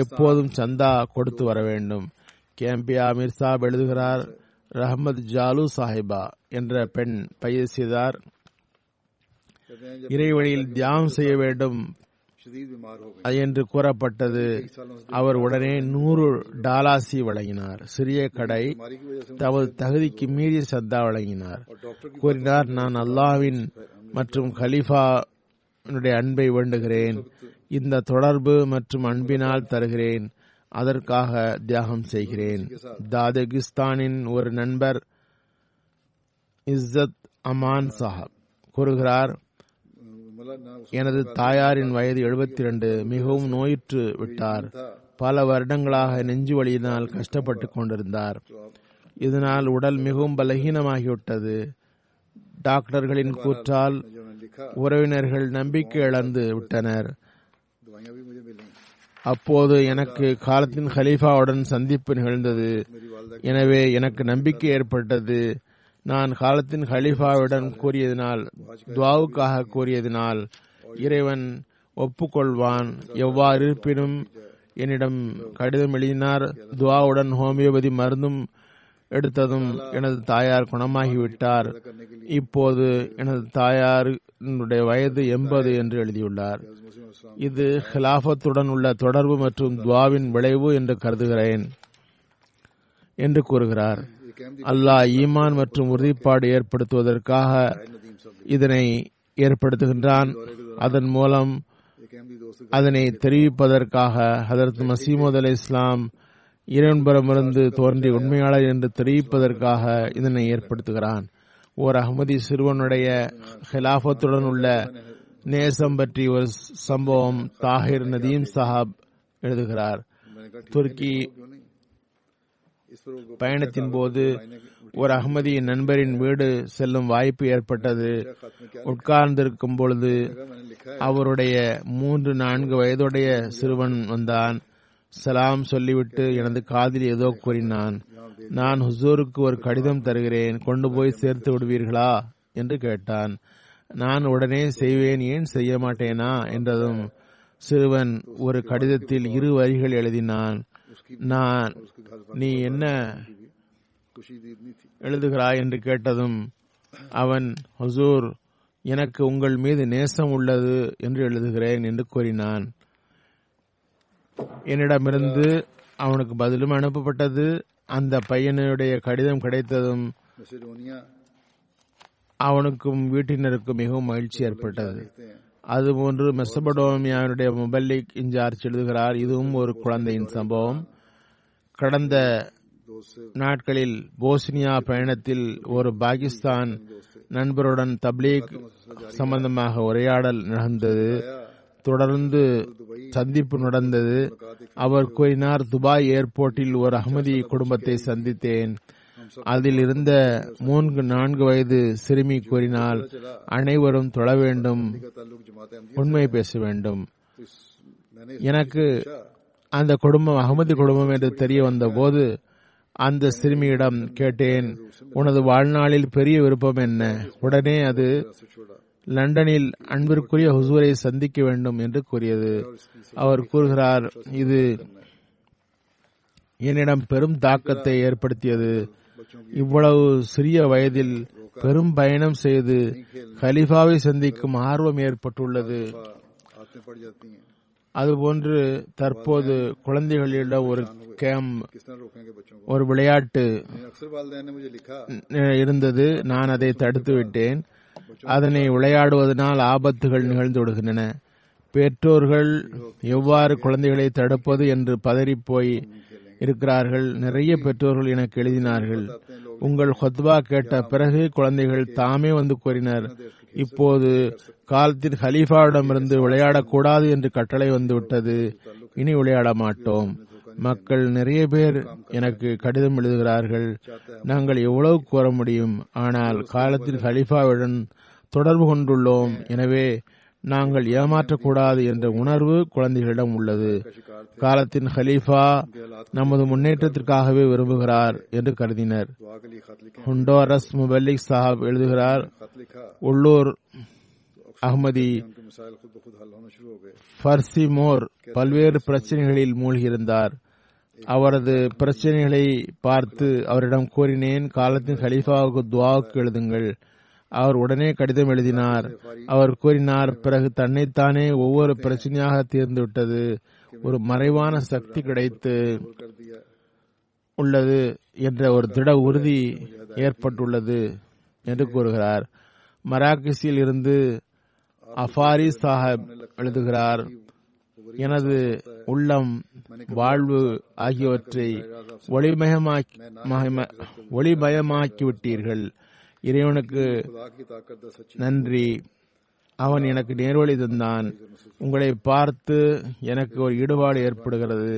எப்போதும் சந்தா கொடுத்து வர வேண்டும். கேம்பியா அமீர் சாப் எழுதுகிறார், ரஹ்மத் ஜாலு சாஹிபா என்ற பெண் பையத் செய்தார். இறைவழியில் தியானம் செய்ய வேண்டும் என்று கூறப்பட்டது. அவர் உடனே நூறு டாலாசி வழங்கினார். சிறிய கடை தமது தகுதிக்கு மீறிய சத்தா வழங்கினார். கூறினார், நான் அல்லாஹ்வின் மற்றும் கலீஃபாவுடைய அன்பை வேண்டுகிறேன். இந்த தொடர்பு மற்றும் அன்பினால் தருகிறேன். அதற்காக தியாகம் செய்கிறேன். தாதகிஸ்தானின் ஒரு நண்பர் இஸ்ஸத் அமான் சாஹப் கூறுகிறார், எனது தாயாரின் வயது எழுபத்தி இரண்டு, மிகவும் நோயுற்று விட்டார். பல வருடங்களாக நெஞ்சு வலியினால் கஷ்டப்பட்டு கொண்டிருந்தார். இதனால் உடல் மிகவும் பலகீனமாகிவிட்டது. டாக்டர்களின் கூற்றால் உறவினர்கள் நம்பிக்கை இழந்து விட்டனர். அப்போது எனக்கு காலத்தின் ஹலீஃபாவுடன் சந்திப்பு நிகழ்ந்தது. எனவே எனக்கு நம்பிக்கை ஏற்பட்டது. நான் காலத்தின் ஹலீஃபாவிடம் கூறியதினால், துவாவுக்காக கூறியதினால் இறைவன் ஒப்புக்கொள்வான். எவ்வாறு இருப்பினும் என்னிடம் கடிதம் எழுதினார். துவாவுடன் ஹோமியோபதி மருந்தும் எடுத்ததும் எனது தாயார் குணமாகிவிட்டார். இப்போது எனது தாயாருடைய வயது எண்பது என்று எழுதியுள்ளார். இது ஹிலாஃபத்துடன் உள்ள தொடர்பு மற்றும் துவாவின் விளைவு என்று கருதுகிறேன் என்று கூறுகிறார். அல்லாஹ் ஈமான் மற்றும் உறுதிப்பாடு ஏற்படுத்துவதற்காக இதனை ஏற்படுத்துகின்றான். அதன் மூலம் அதனை தெரிவிப்பதற்காக ஹதரத் மசீமது அலை இஸ்லாம் இறைவன்புறமிருந்து தோன்றிய உண்மையாளர் என்று தெரிவிப்பதற்காக இதனை ஏற்படுத்துகிறான். ஓர் அஹ்மதி சிறுவனுடைய ஹிலாஃபத்துடன் உள்ள நேசம் பற்றி ஒரு சம்பவம் தாஹிர் நதீம் சாஹப் எழுதுகிறார். துருக்கி பயணத்தின் போது ஒரு அஹ்மதி நண்பரின் வீடு செல்லும் வாய்ப்பு ஏற்பட்டது. உட்கார்ந்திருக்கும் பொழுது அவருடைய மூன்று நான்கு வயதுடைய சிறுவன் வந்தான். சலாம் சொல்லிவிட்டு எனது காதில் ஏதோ கூறினான். நான் ஹுசூருக்கு ஒரு கடிதம் தருகிறேன், கொண்டு போய் சேர்த்து விடுவீர்களா என்று கேட்டான். நான் உடனே செய்வேன், ஏன் செய்ய மாட்டேனா என்றதும் சிறுவன் ஒரு கடிதத்தில் இரு வரிகள் எழுதினான். நான் நீ என்ன எழுதுகிறாய் என்று கேட்டதும் அவன், ஹுசூர், எனக்கு உங்கள் மீது நேசம் உள்ளது என்று எழுதுகிறேன் என்று கூறினான். என்னிடமிருந்து அவனுக்கு பதிலும் அனுப்பப்பட்டது. அந்த பையனுடைய கடிதம் கிடைத்ததும் அவனுக்கும் வீட்டினருக்கும் மிகவும் மகிழ்ச்சி ஏற்பட்டது. அதுபோன்று மெசபடோமியாவினுடைய முபல்லிக் இன்சார்ஜ் எழுதுகிறார். இதுவும் ஒரு குழந்தையின் சம்பவம். கடந்த நாட்களில் போஸ்னியா பயணத்தில் ஒரு பாகிஸ்தான் நண்பருடன் தப்லீக் சம்பந்தமாக உரையாடல் நடந்தது. தொடர்ந்து சந்திப்பு நடந்தது. அவர் கூறினார், துபாய் ஏர்போர்ட்டில் ஒரு அஹ்மதி குடும்பத்தை சந்தித்தேன். அதில் இருந்த மூன்று நான்கு வயது சிறுமி கூறினால், அனைவரும் தொழ வேண்டும், உண்மை பேச வேண்டும். எனக்கு அந்த குடும்பம் அகமது குடும்பம் என்று தெரிய வந்த போது அந்த சிறுமியிடம் கேட்டேன், உனது வாழ்நாளில் பெரிய விருப்பம் என்ன? உடனே அது லண்டனில் அன்பிற்குரிய ஹுசூரை சந்திக்க வேண்டும் என்று கூறியது. அவர் கூறுகிறார், இது என்னிடம் பெரும் தாக்கத்தை ஏற்படுத்தியது. இவ்வளவு சிறிய வயதில் பெரும் பயணம் செய்து கலீஃபாவை சந்திக்கும் ஆர்வம் ஏற்பட்டுள்ளது. அதுபோன்று தற்போது குழந்தைகளிடம் ஒரு கேம்ப், ஒரு விளையாட்டு இருந்தது. நான் அதை தடுத்து விட்டேன். அதனை விளையாடுவதனால் ஆபத்துகள் நிகழ்ந்து விடுகின்றன. பெற்றோர்கள் எவ்வாறு குழந்தைகளை தடுப்பது என்று பதறிப்போய் இருக்கிறார்கள். நிறைய பெற்றோர்கள் எனக்கு எழுதினார்கள், உங்கள் ஹுத்பா கேட்ட பிறகு குழந்தைகள் தாமே வந்து கூறினர், இப்போது காலத்தில் ஹலீஃபாவிடமிருந்து விளையாடக்கூடாது என்று கட்டளை வந்துவிட்டது, இனி விளையாட மாட்டோம். மக்கள் நிறைய பேர் எனக்கு கடிதம் எழுதுகிறார்கள். நாங்கள் எவ்வளவு கூற முடியும், ஆனால் காலத்தில் ஹலீஃபாவுடன் தொடர்பு கொண்டுள்ளோம், எனவே நாங்கள் ஏமாற்றக்கூடாது என்ற உணர்வு குழந்தைகளிடம் உள்ளது. காலத்தின் ஹலீஃபா நமது முன்னேற்றத்திற்காகவே விரும்புகிறார் என்று கருதினர். ஹொண்டோரஸ் முபல்லிக் சாஹிப் எழுதுகிறார், உள்ளூர் அஹ்மதி ஃபர்சி மோர் பல்வேறு பிரச்சனைகளில் மூழ்கியிருந்தார். அவரது பிரச்சனைகளை பார்த்து அவரிடம் கூறினேன், காலத்தின் ஹலீஃபாவுக்கு துவாவுக்கு எழுதுங்கள். அவர் உடனே கடிதம் எழுதினார். அவர் கூறினார், பிறகு தன்னைத்தானே ஒவ்வொரு பிரச்சனையாக தீர்ந்துவிட்டது. ஒரு மறைவான சக்தி கிடைத்து உள்ளது என்ற ஒரு திட உறுதி ஏற்பட்டுள்ளது என்று கூறுகிறார். மராகசியில் இருந்து அஃபாரி சாஹிப் எழுதுகிறார், எனது உள்ளம், வாழ்வு ஆகியவற்றை ஒளிமயமாக்கி ஒளிமயமாக்கிவிட்டீர்கள். இறைவனுக்கு நன்றி, அவன் எனக்கு நேர்வழி தந்தான். உங்களை பார்த்து எனக்கு ஒரு ஈடுபாடு ஏற்படுகிறது.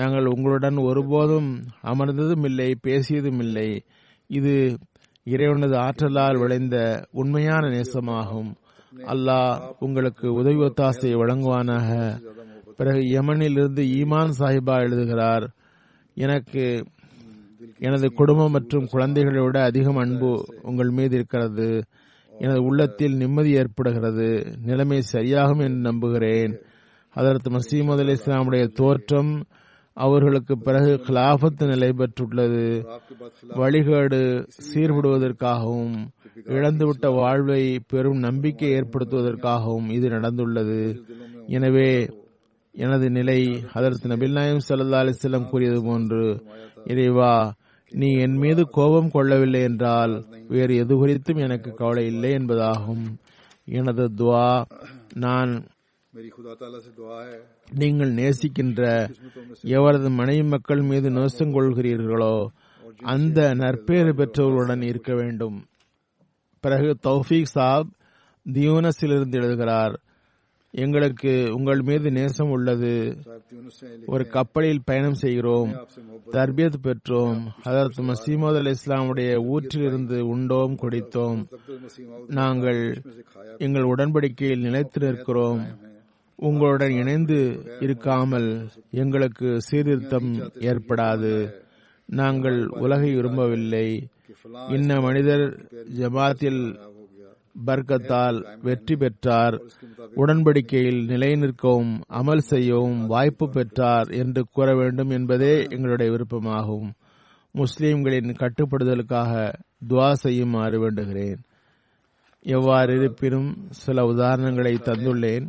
நாங்கள் உங்களுடன் ஒருபோதும் அமர்ந்ததும் இல்லை, பேசியதும் இல்லை. இது இறைவனது ஆற்றலால் விளைந்த உண்மையான நேசமாகும். அல்லாஹ் உங்களுக்கு உதவி ஒத்தாசை வழங்குவானாக. பிறகு யமனில் இருந்து ஈமான் சாஹிபா எழுதுகிறார், எனக்கு எனது குடும்பம் மற்றும் குழந்தைகளை விட அதிகம் அன்பு உங்கள் மீது இருக்கிறது. எனது உள்ளத்தில் நிம்மதி ஏற்படுகிறது. நிலைமை சரியாகும் என்று நம்புகிறேன். ஹதரத் மசீமது அலி இஸ்லாமுடைய தோற்றம் அவர்களுக்கு பிறகு கிலாபத்து நிலை பெற்றுள்ளது. வழிகேடு சீர்படுவதற்காகவும் இழந்துவிட்ட வாழ்வை பெரும் நம்பிக்கை ஏற்படுத்துவதற்காகவும் இது நடந்துள்ளது. எனவே எனது நிலை ஹதரத் நபில் நாயகம் ஸல்லல்லாஹு அலைஹி வஸல்லம் கூறியது போன்று, இறைவா, நீ என் மீது கோபம் கொள்ளவில்லை என்றால் வேறு எது குறித்தும் எனக்கு கவலை இல்லை என்பதாகும். எனது துவா, நான் நீங்கள் நேசிக்கின்ற எவரது மனைவி மக்கள் மீது நோசம் கொள்கிறீர்களோ அந்த நற்பேறு பெற்றவர்களுடன் இருக்க வேண்டும். பிறகு தௌஃபீக் சாப் தியூனஸிலிருந்து எழுதுகிறார், எங்களுக்கு உங்கள் மீது நேசம் உள்ளது. ஒரு கப்பலில் பயணம் செய்கிறோம், தர்பியத் பெற்றோம். ஹதரத் மசீமது அலி இஸ்லாமுடைய ஊற்றிலிருந்து உண்டோம், குடித்தோம். நாங்கள் எங்கள் உடன்படிக்கையில் நிலைத்து நிற்கிறோம். உங்களுடன் இணைந்து இருக்காமல் எங்களுக்கு சீர்திருத்தம் ஏற்படாது. நாங்கள் உலகை விரும்பவில்லை. இன்ன மனிதர் ஜமாத்தில் பர்க்கத்தால் வெற்றி பெற்றார், உடன்படிக்கையில் நிலை நிற்கவும் அமல் செய்யவும் வாய்ப்பு பெற்றார் என்று கூற வேண்டும் என்பதே எங்களுடைய விருப்பமாகும். முஸ்லிம்களின் கட்டுப்படுதலுக்காக துவா செய்யுமாறு வேண்டுகிறேன். எவ்வாறு இருப்பினும் சில உதாரணங்களை தந்துள்ளேன்.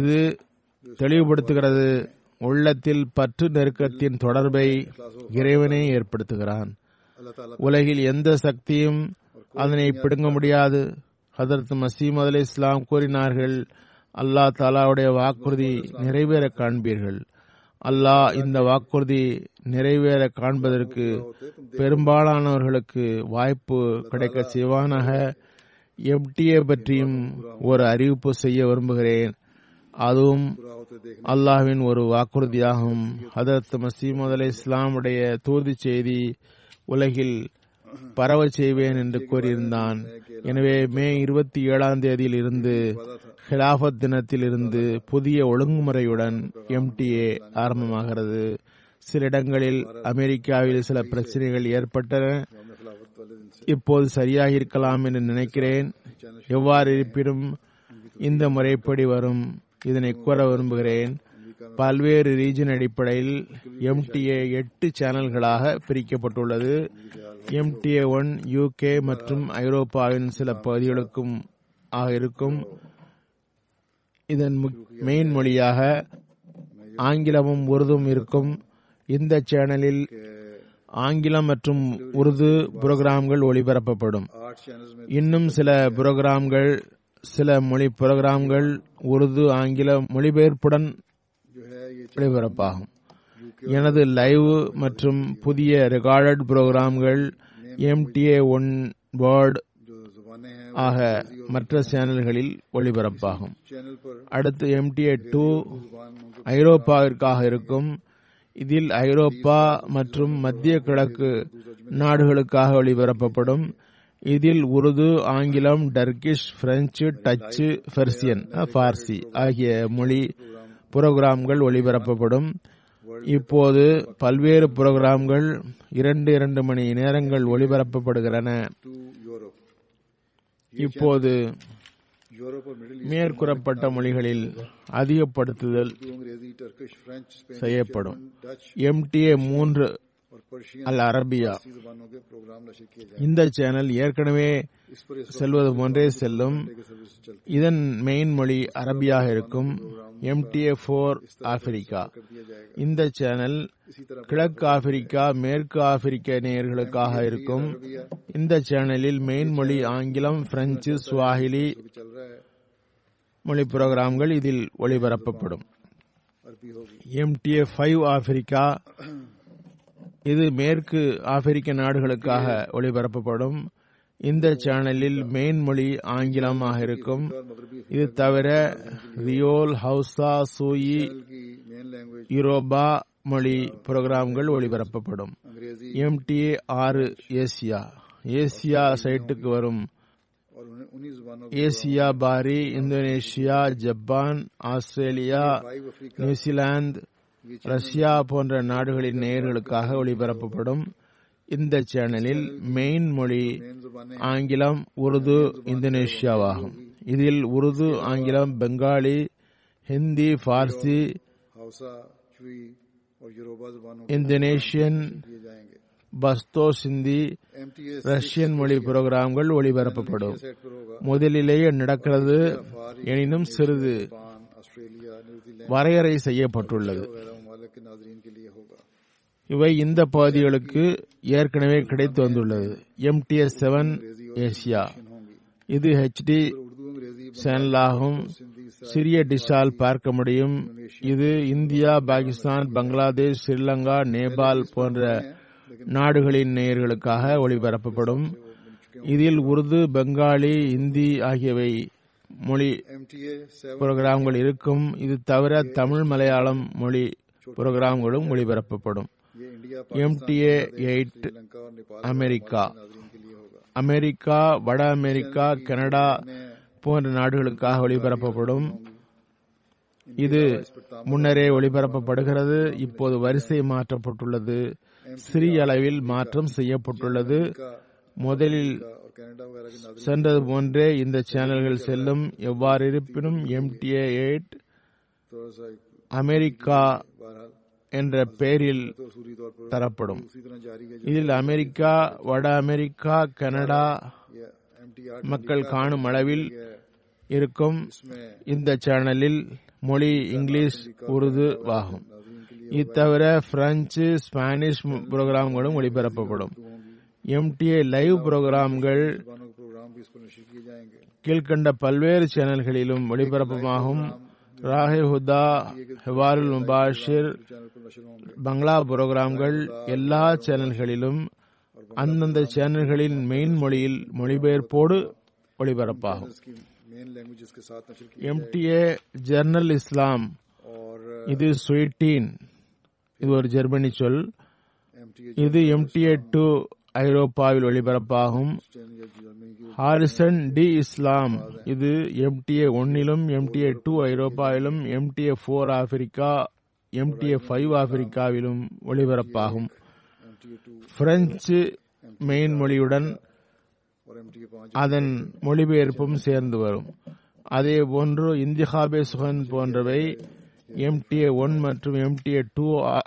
இது தெளிவுபடுத்துகிறது, உள்ளத்தில் பற்று நெருக்கத்தின் தொடர்பை இறைவனே ஏற்படுத்துகிறான். உலகில் எந்த சக்தியும் அதனை பிடுங்க முடியாது. ஹதரத் மசீமது அலி இஸ்லாம் கூறினார்கள், அல்லாஹ் தாலாவுடைய வாக்குறுதி நிறைவேற காண்பீர்கள். அல்லாஹ் இந்த வாக்குறுதி நிறைவேற காண்பதற்கு பெரும்பாலானவர்களுக்கு வாய்ப்பு கிடைக்க செய்வானாக. எம்டிஏ பற்றியும் ஒரு அறிவிப்பு செய்ய விரும்புகிறேன். அதுவும் அல்லாஹ்வின் ஒரு வாக்குறுதியாகும். ஹதரத் மசீமது அலி இஸ்லாமுடைய தூது செய்தி உலகில் பரவ செய்வேன் என்று கூறியிருந்தான். எனவே மே இருபத்தி ஏழாம் தேதியில் இருந்து ஹிலாபத் தினத்தில் இருந்து புதிய ஒழுங்குமுறையுடன் எம்டிஏ ஆரம்பமாகிறது. சில இடங்களில் அமெரிக்காவில் சில பிரச்சனைகள் ஏற்பட்டன. இப்போது சரியாக இருக்கலாம் என்று நினைக்கிறேன். எவ்வாறு இருப்பினும் இந்த முறைப்படி வரும் இதனை கூற விரும்புகிறேன். பல்வேறு ரீஜன் அடிப்படையில் எம்டிஏ எட்டு சேனல்களாக பிரிக்கப்பட்டுள்ளது. எம்டிஏ ஒன் யூகே மற்றும் ஐரோப்பாவின் சில பகுதிகளுக்கும் ஆக இருக்கும். இதன் மெயின் மொழியாக ஆங்கிலமும் உருதும் இருக்கும். இந்த சேனலில் ஆங்கிலம் மற்றும் உருது புரோகிராம்கள் ஒளிபரப்பப்படும். இன்னும் சில புரோகிராம்கள் சில மொழி புரோகிராம்கள் உருது ஆங்கில மொழிபெயர்ப்புடன் ஒளிபரப்பாகும். எனது லைவ் மற்றும் புதிய ரெக்கார்டட் புரோகிராம்கள் எம்டிஏ ஒன் வேர்ட் ஆக மற்ற சேனல்களில் ஒளிபரப்பாகும். அடுத்து எம்டிஏ டூ ஐரோப்பாவிற்காக இருக்கும். இதில் ஐரோப்பா மற்றும் மத்திய கிழக்கு நாடுகளுக்காக ஒளிபரப்பப்படும். இதில் உருது, ஆங்கிலம், Turkish, French, Dutch, Persian, Parsi ஆகிய மொழி புரோகிராம்கள் ஒளிபரப்பப்படும். இப்போது பல்வேறு புரோகிராம்கள் இரண்டு இரண்டு மணி நேரங்கள் ஒளிபரப்பப்படுகின்றன. இப்போது மேற்கூறப்பட்ட மொழிகளில் அதிகப்படுத்துதல் செய்யப்படும். எம்டிஏ மூன்று அல் அரபியா இந்த சேனல் ஏற்கனவே செல்வது போன்றே செல்லும். இதன் மெயின் மொழி அரபியாக இருக்கும். எம்டிஏ போர் ஆப்பிரிக்கா இந்த சேனல் கிழக்கு ஆப்பிரிக்கா மேற்கு ஆப்பிரிக்க நேயர்களுக்காக இருக்கும். இந்த சேனலில் மெயின் மொழி ஆங்கிலம், பிரெஞ்சு, சுவாஹிலி மொழி புரோகிராம்கள் இதில் ஒளிபரப்பப்படும். எம்டிஏ ஃபைவ் ஆப்பிரிக்கா இது மேற்கு ஆப்பிரிக்க நாடுகளுக்காக ஒளிபரப்பப்படும். இந்த சேனலில் மெயின் மொழி ஆங்கிலமாக இருக்கும். இது தவிர ரியோல், ஹவுசா, சூயி, யூரோபா மொழி புரோகிராம்கள் ஒளிபரப்பப்படும். எம்டிஏ ஆறு ஏசியா ஏசியா சைட்டுக்கு வரும். ஏசியா பாரி Indonesia, Japan, Australia, New Zealand, Russia போன்ற நாடுகளின் நேயர்களுக்காக ஒளிபரப்பப்படும். இந்த சேனலில் மெயின் மொழி ஆங்கிலம், உருது, இந்தோனேஷியாவாகும். இதில் உருது, ஆங்கிலம், பெங்காலி, ஹிந்தி, பார்சி, இந்தோனேஷியன், பஸ்தோ, சிந்தி, ரஷ்யன் மொழி புரோகிராம்கள் ஒளிபரப்பப்படும். முதலிலேயே நடக்கிறது, எனினும் சிறிது வரையறை செய்யப்பட்டுள்ளது. இவை இந்த பகுதிகளுக்கு ஏற்கனவே கிடைத்து வந்துள்ளது. எம்டிஏ செவன் ஏசியா இது ஹெச்டி சேனலாகும். சிறிய டிஷால் பார்க்க முடியும். இது இந்தியா, பாகிஸ்தான், பங்களாதேஷ், ஸ்ரீலங்கா, நேபாள் போன்ற நாடுகளின் நேயர்களுக்காக ஒளிபரப்பப்படும். இதில் உருது, பெங்காலி, இந்தி ஆகியவை மொழி புரோகிராம்கள் இருக்கும். இது தவிர தமிழ், மலையாளம் மொழி புரோகிராம்களும் ஒளிபரப்பப்படும். எம்டிஏ எயிட் அமெரிக்கா அமெரிக்கா வட அமெரிக்கா, கனடா போன்ற நாடுகளுக்காக ஒளிபரப்பப்படும். இது முன்னரே ஒளிபரப்பப்படுகிறது. இப்போது வரிசை மாற்றப்பட்டுள்ளது. சிறிய அளவில் மாற்றம் செய்யப்பட்டுள்ளது. முதலில் சென்றது போன்றே இந்த சேனல்கள் செல்லும். எவ்வாறு இருப்பினும் எம்டிஏ எட்டு அமெரிக்கா என்ற பெயரில் தரப்படும். இதில் அமெரிக்கா, வட அமெரிக்கா, கனடா மக்கள் காணும் அளவில் இருக்கும். இந்த சேனலில் மொழி இங்கிலீஷ், உருது ஆகும். இத்தவிர பிரெஞ்சு, ஸ்பானிஷ் புரோகிராம்களும் ஒளிபரப்பப்படும். எம்டிஏ லைவ் புரோகிராம்கள் கீழ்கண்ட பல்வேறு சேனல்களிலும் ஒளிபரப்பமாகும். ராஹே ஹுதா, ஹிவாருல் முபாஷிர், பங்களா புரோகிராம்கள் எல்லா சேனல்களிலும் அந்தந்த சேனல்களின் மெயின் மொழியில் மொழிபெயர்ப்போடு ஒளிபரப்பாகும். எம்டிஏ ஜர்னல் இஸ்லாம் இது ஸ்வீடின், இது ஒரு ஜெர்மனி சொல். இது எம்டிஏ டூ ஐரோப்பாவில் ஒளிபரப்பாகும். ஹாரிசன் டி இஸ்லாம் இது எம்டிஏ ஒன்னிலும் எம்டிஏ டூ ஐரோப்பாவிலும் MTA four Africa MTA five ஆப்பிரிக்காவிலும் ஒளிபரப்பாகும். பிரெஞ்சு மெயின் மொழியுடன் அதன் மொழிபெயர்ப்பும் சேர்ந்து வரும். அதே போன்று இந்திஹாபே சுகன் போன்றவை எம்டிஏ ஒன் மற்றும் MTA two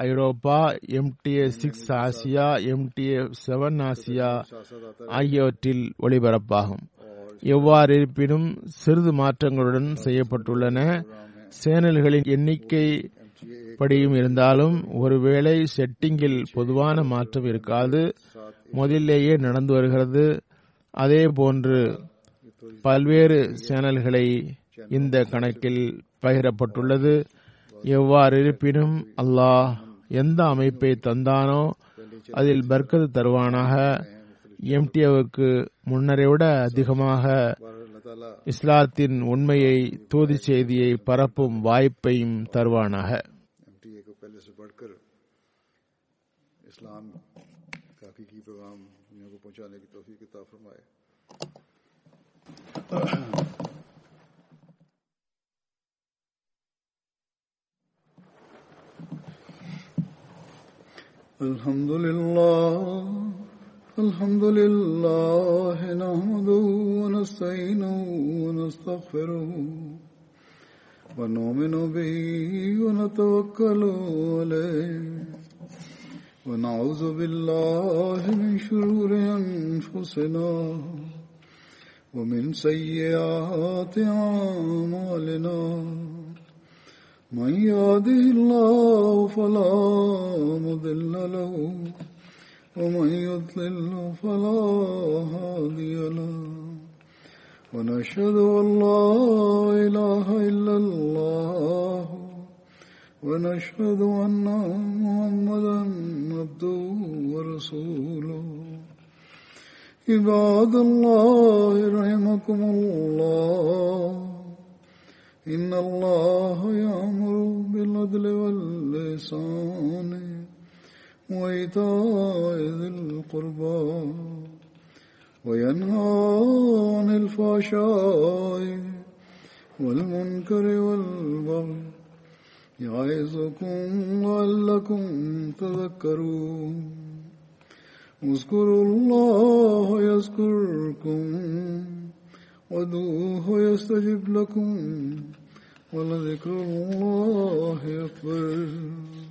Europe, MTA six Asia, MTA seven Asia ஆகியவற்றில் ஒளிபரப்பாகும். எவ்வாறு இருப்பினும் சிறிது மாற்றங்களுடன் செய்யப்பட்டுள்ளன. சேனல்களின் எண்ணிக்கை படியும் இருந்தாலும் ஒருவேளை செட்டிங்கில் பொதுவான மாற்றம் இருக்காது, முதலிலேயே நடந்து வருகிறது. அதே போன்று பல்வேறு சேனல்களை இந்த கணக்கில் பகிரப்பட்டுள்ளது. எவ்வாறு இருப்பினும் அல்லாஹ் எந்த அமைப்பை தந்தானோ அதில் பர்க்கத் தருவானாக. எம்டிஏவுக்கு முன்னரை விட அதிகமாக இஸ்லாத்தின் உண்மையை தூதி செய்தியை பரப்பும் வாய்ப்பையும் தருவானாக. الحمد لله الحمد لله نحمده ونستعينه ونستغفره ونؤمن به ونتوكل عليه ونعوذ بالله من شرور أنفسنا ومن سيئات أعمالنا من يهده الله فلا مضل له ومن يضلل فلا هادي له ونشهد أن لا إله إلا الله ونشهد أن محمدا عبده ورسوله عباد الله رحمكم الله إن الله يأمر بالعدل والإحسان وإيتاء ذي القربى وينهى عن الفحشاء والمنكر والبغي يعظكم لعلكم تذكرون اذكروا الله يذكركم وادعوه يستجب لكم ولذكر الله أكبر.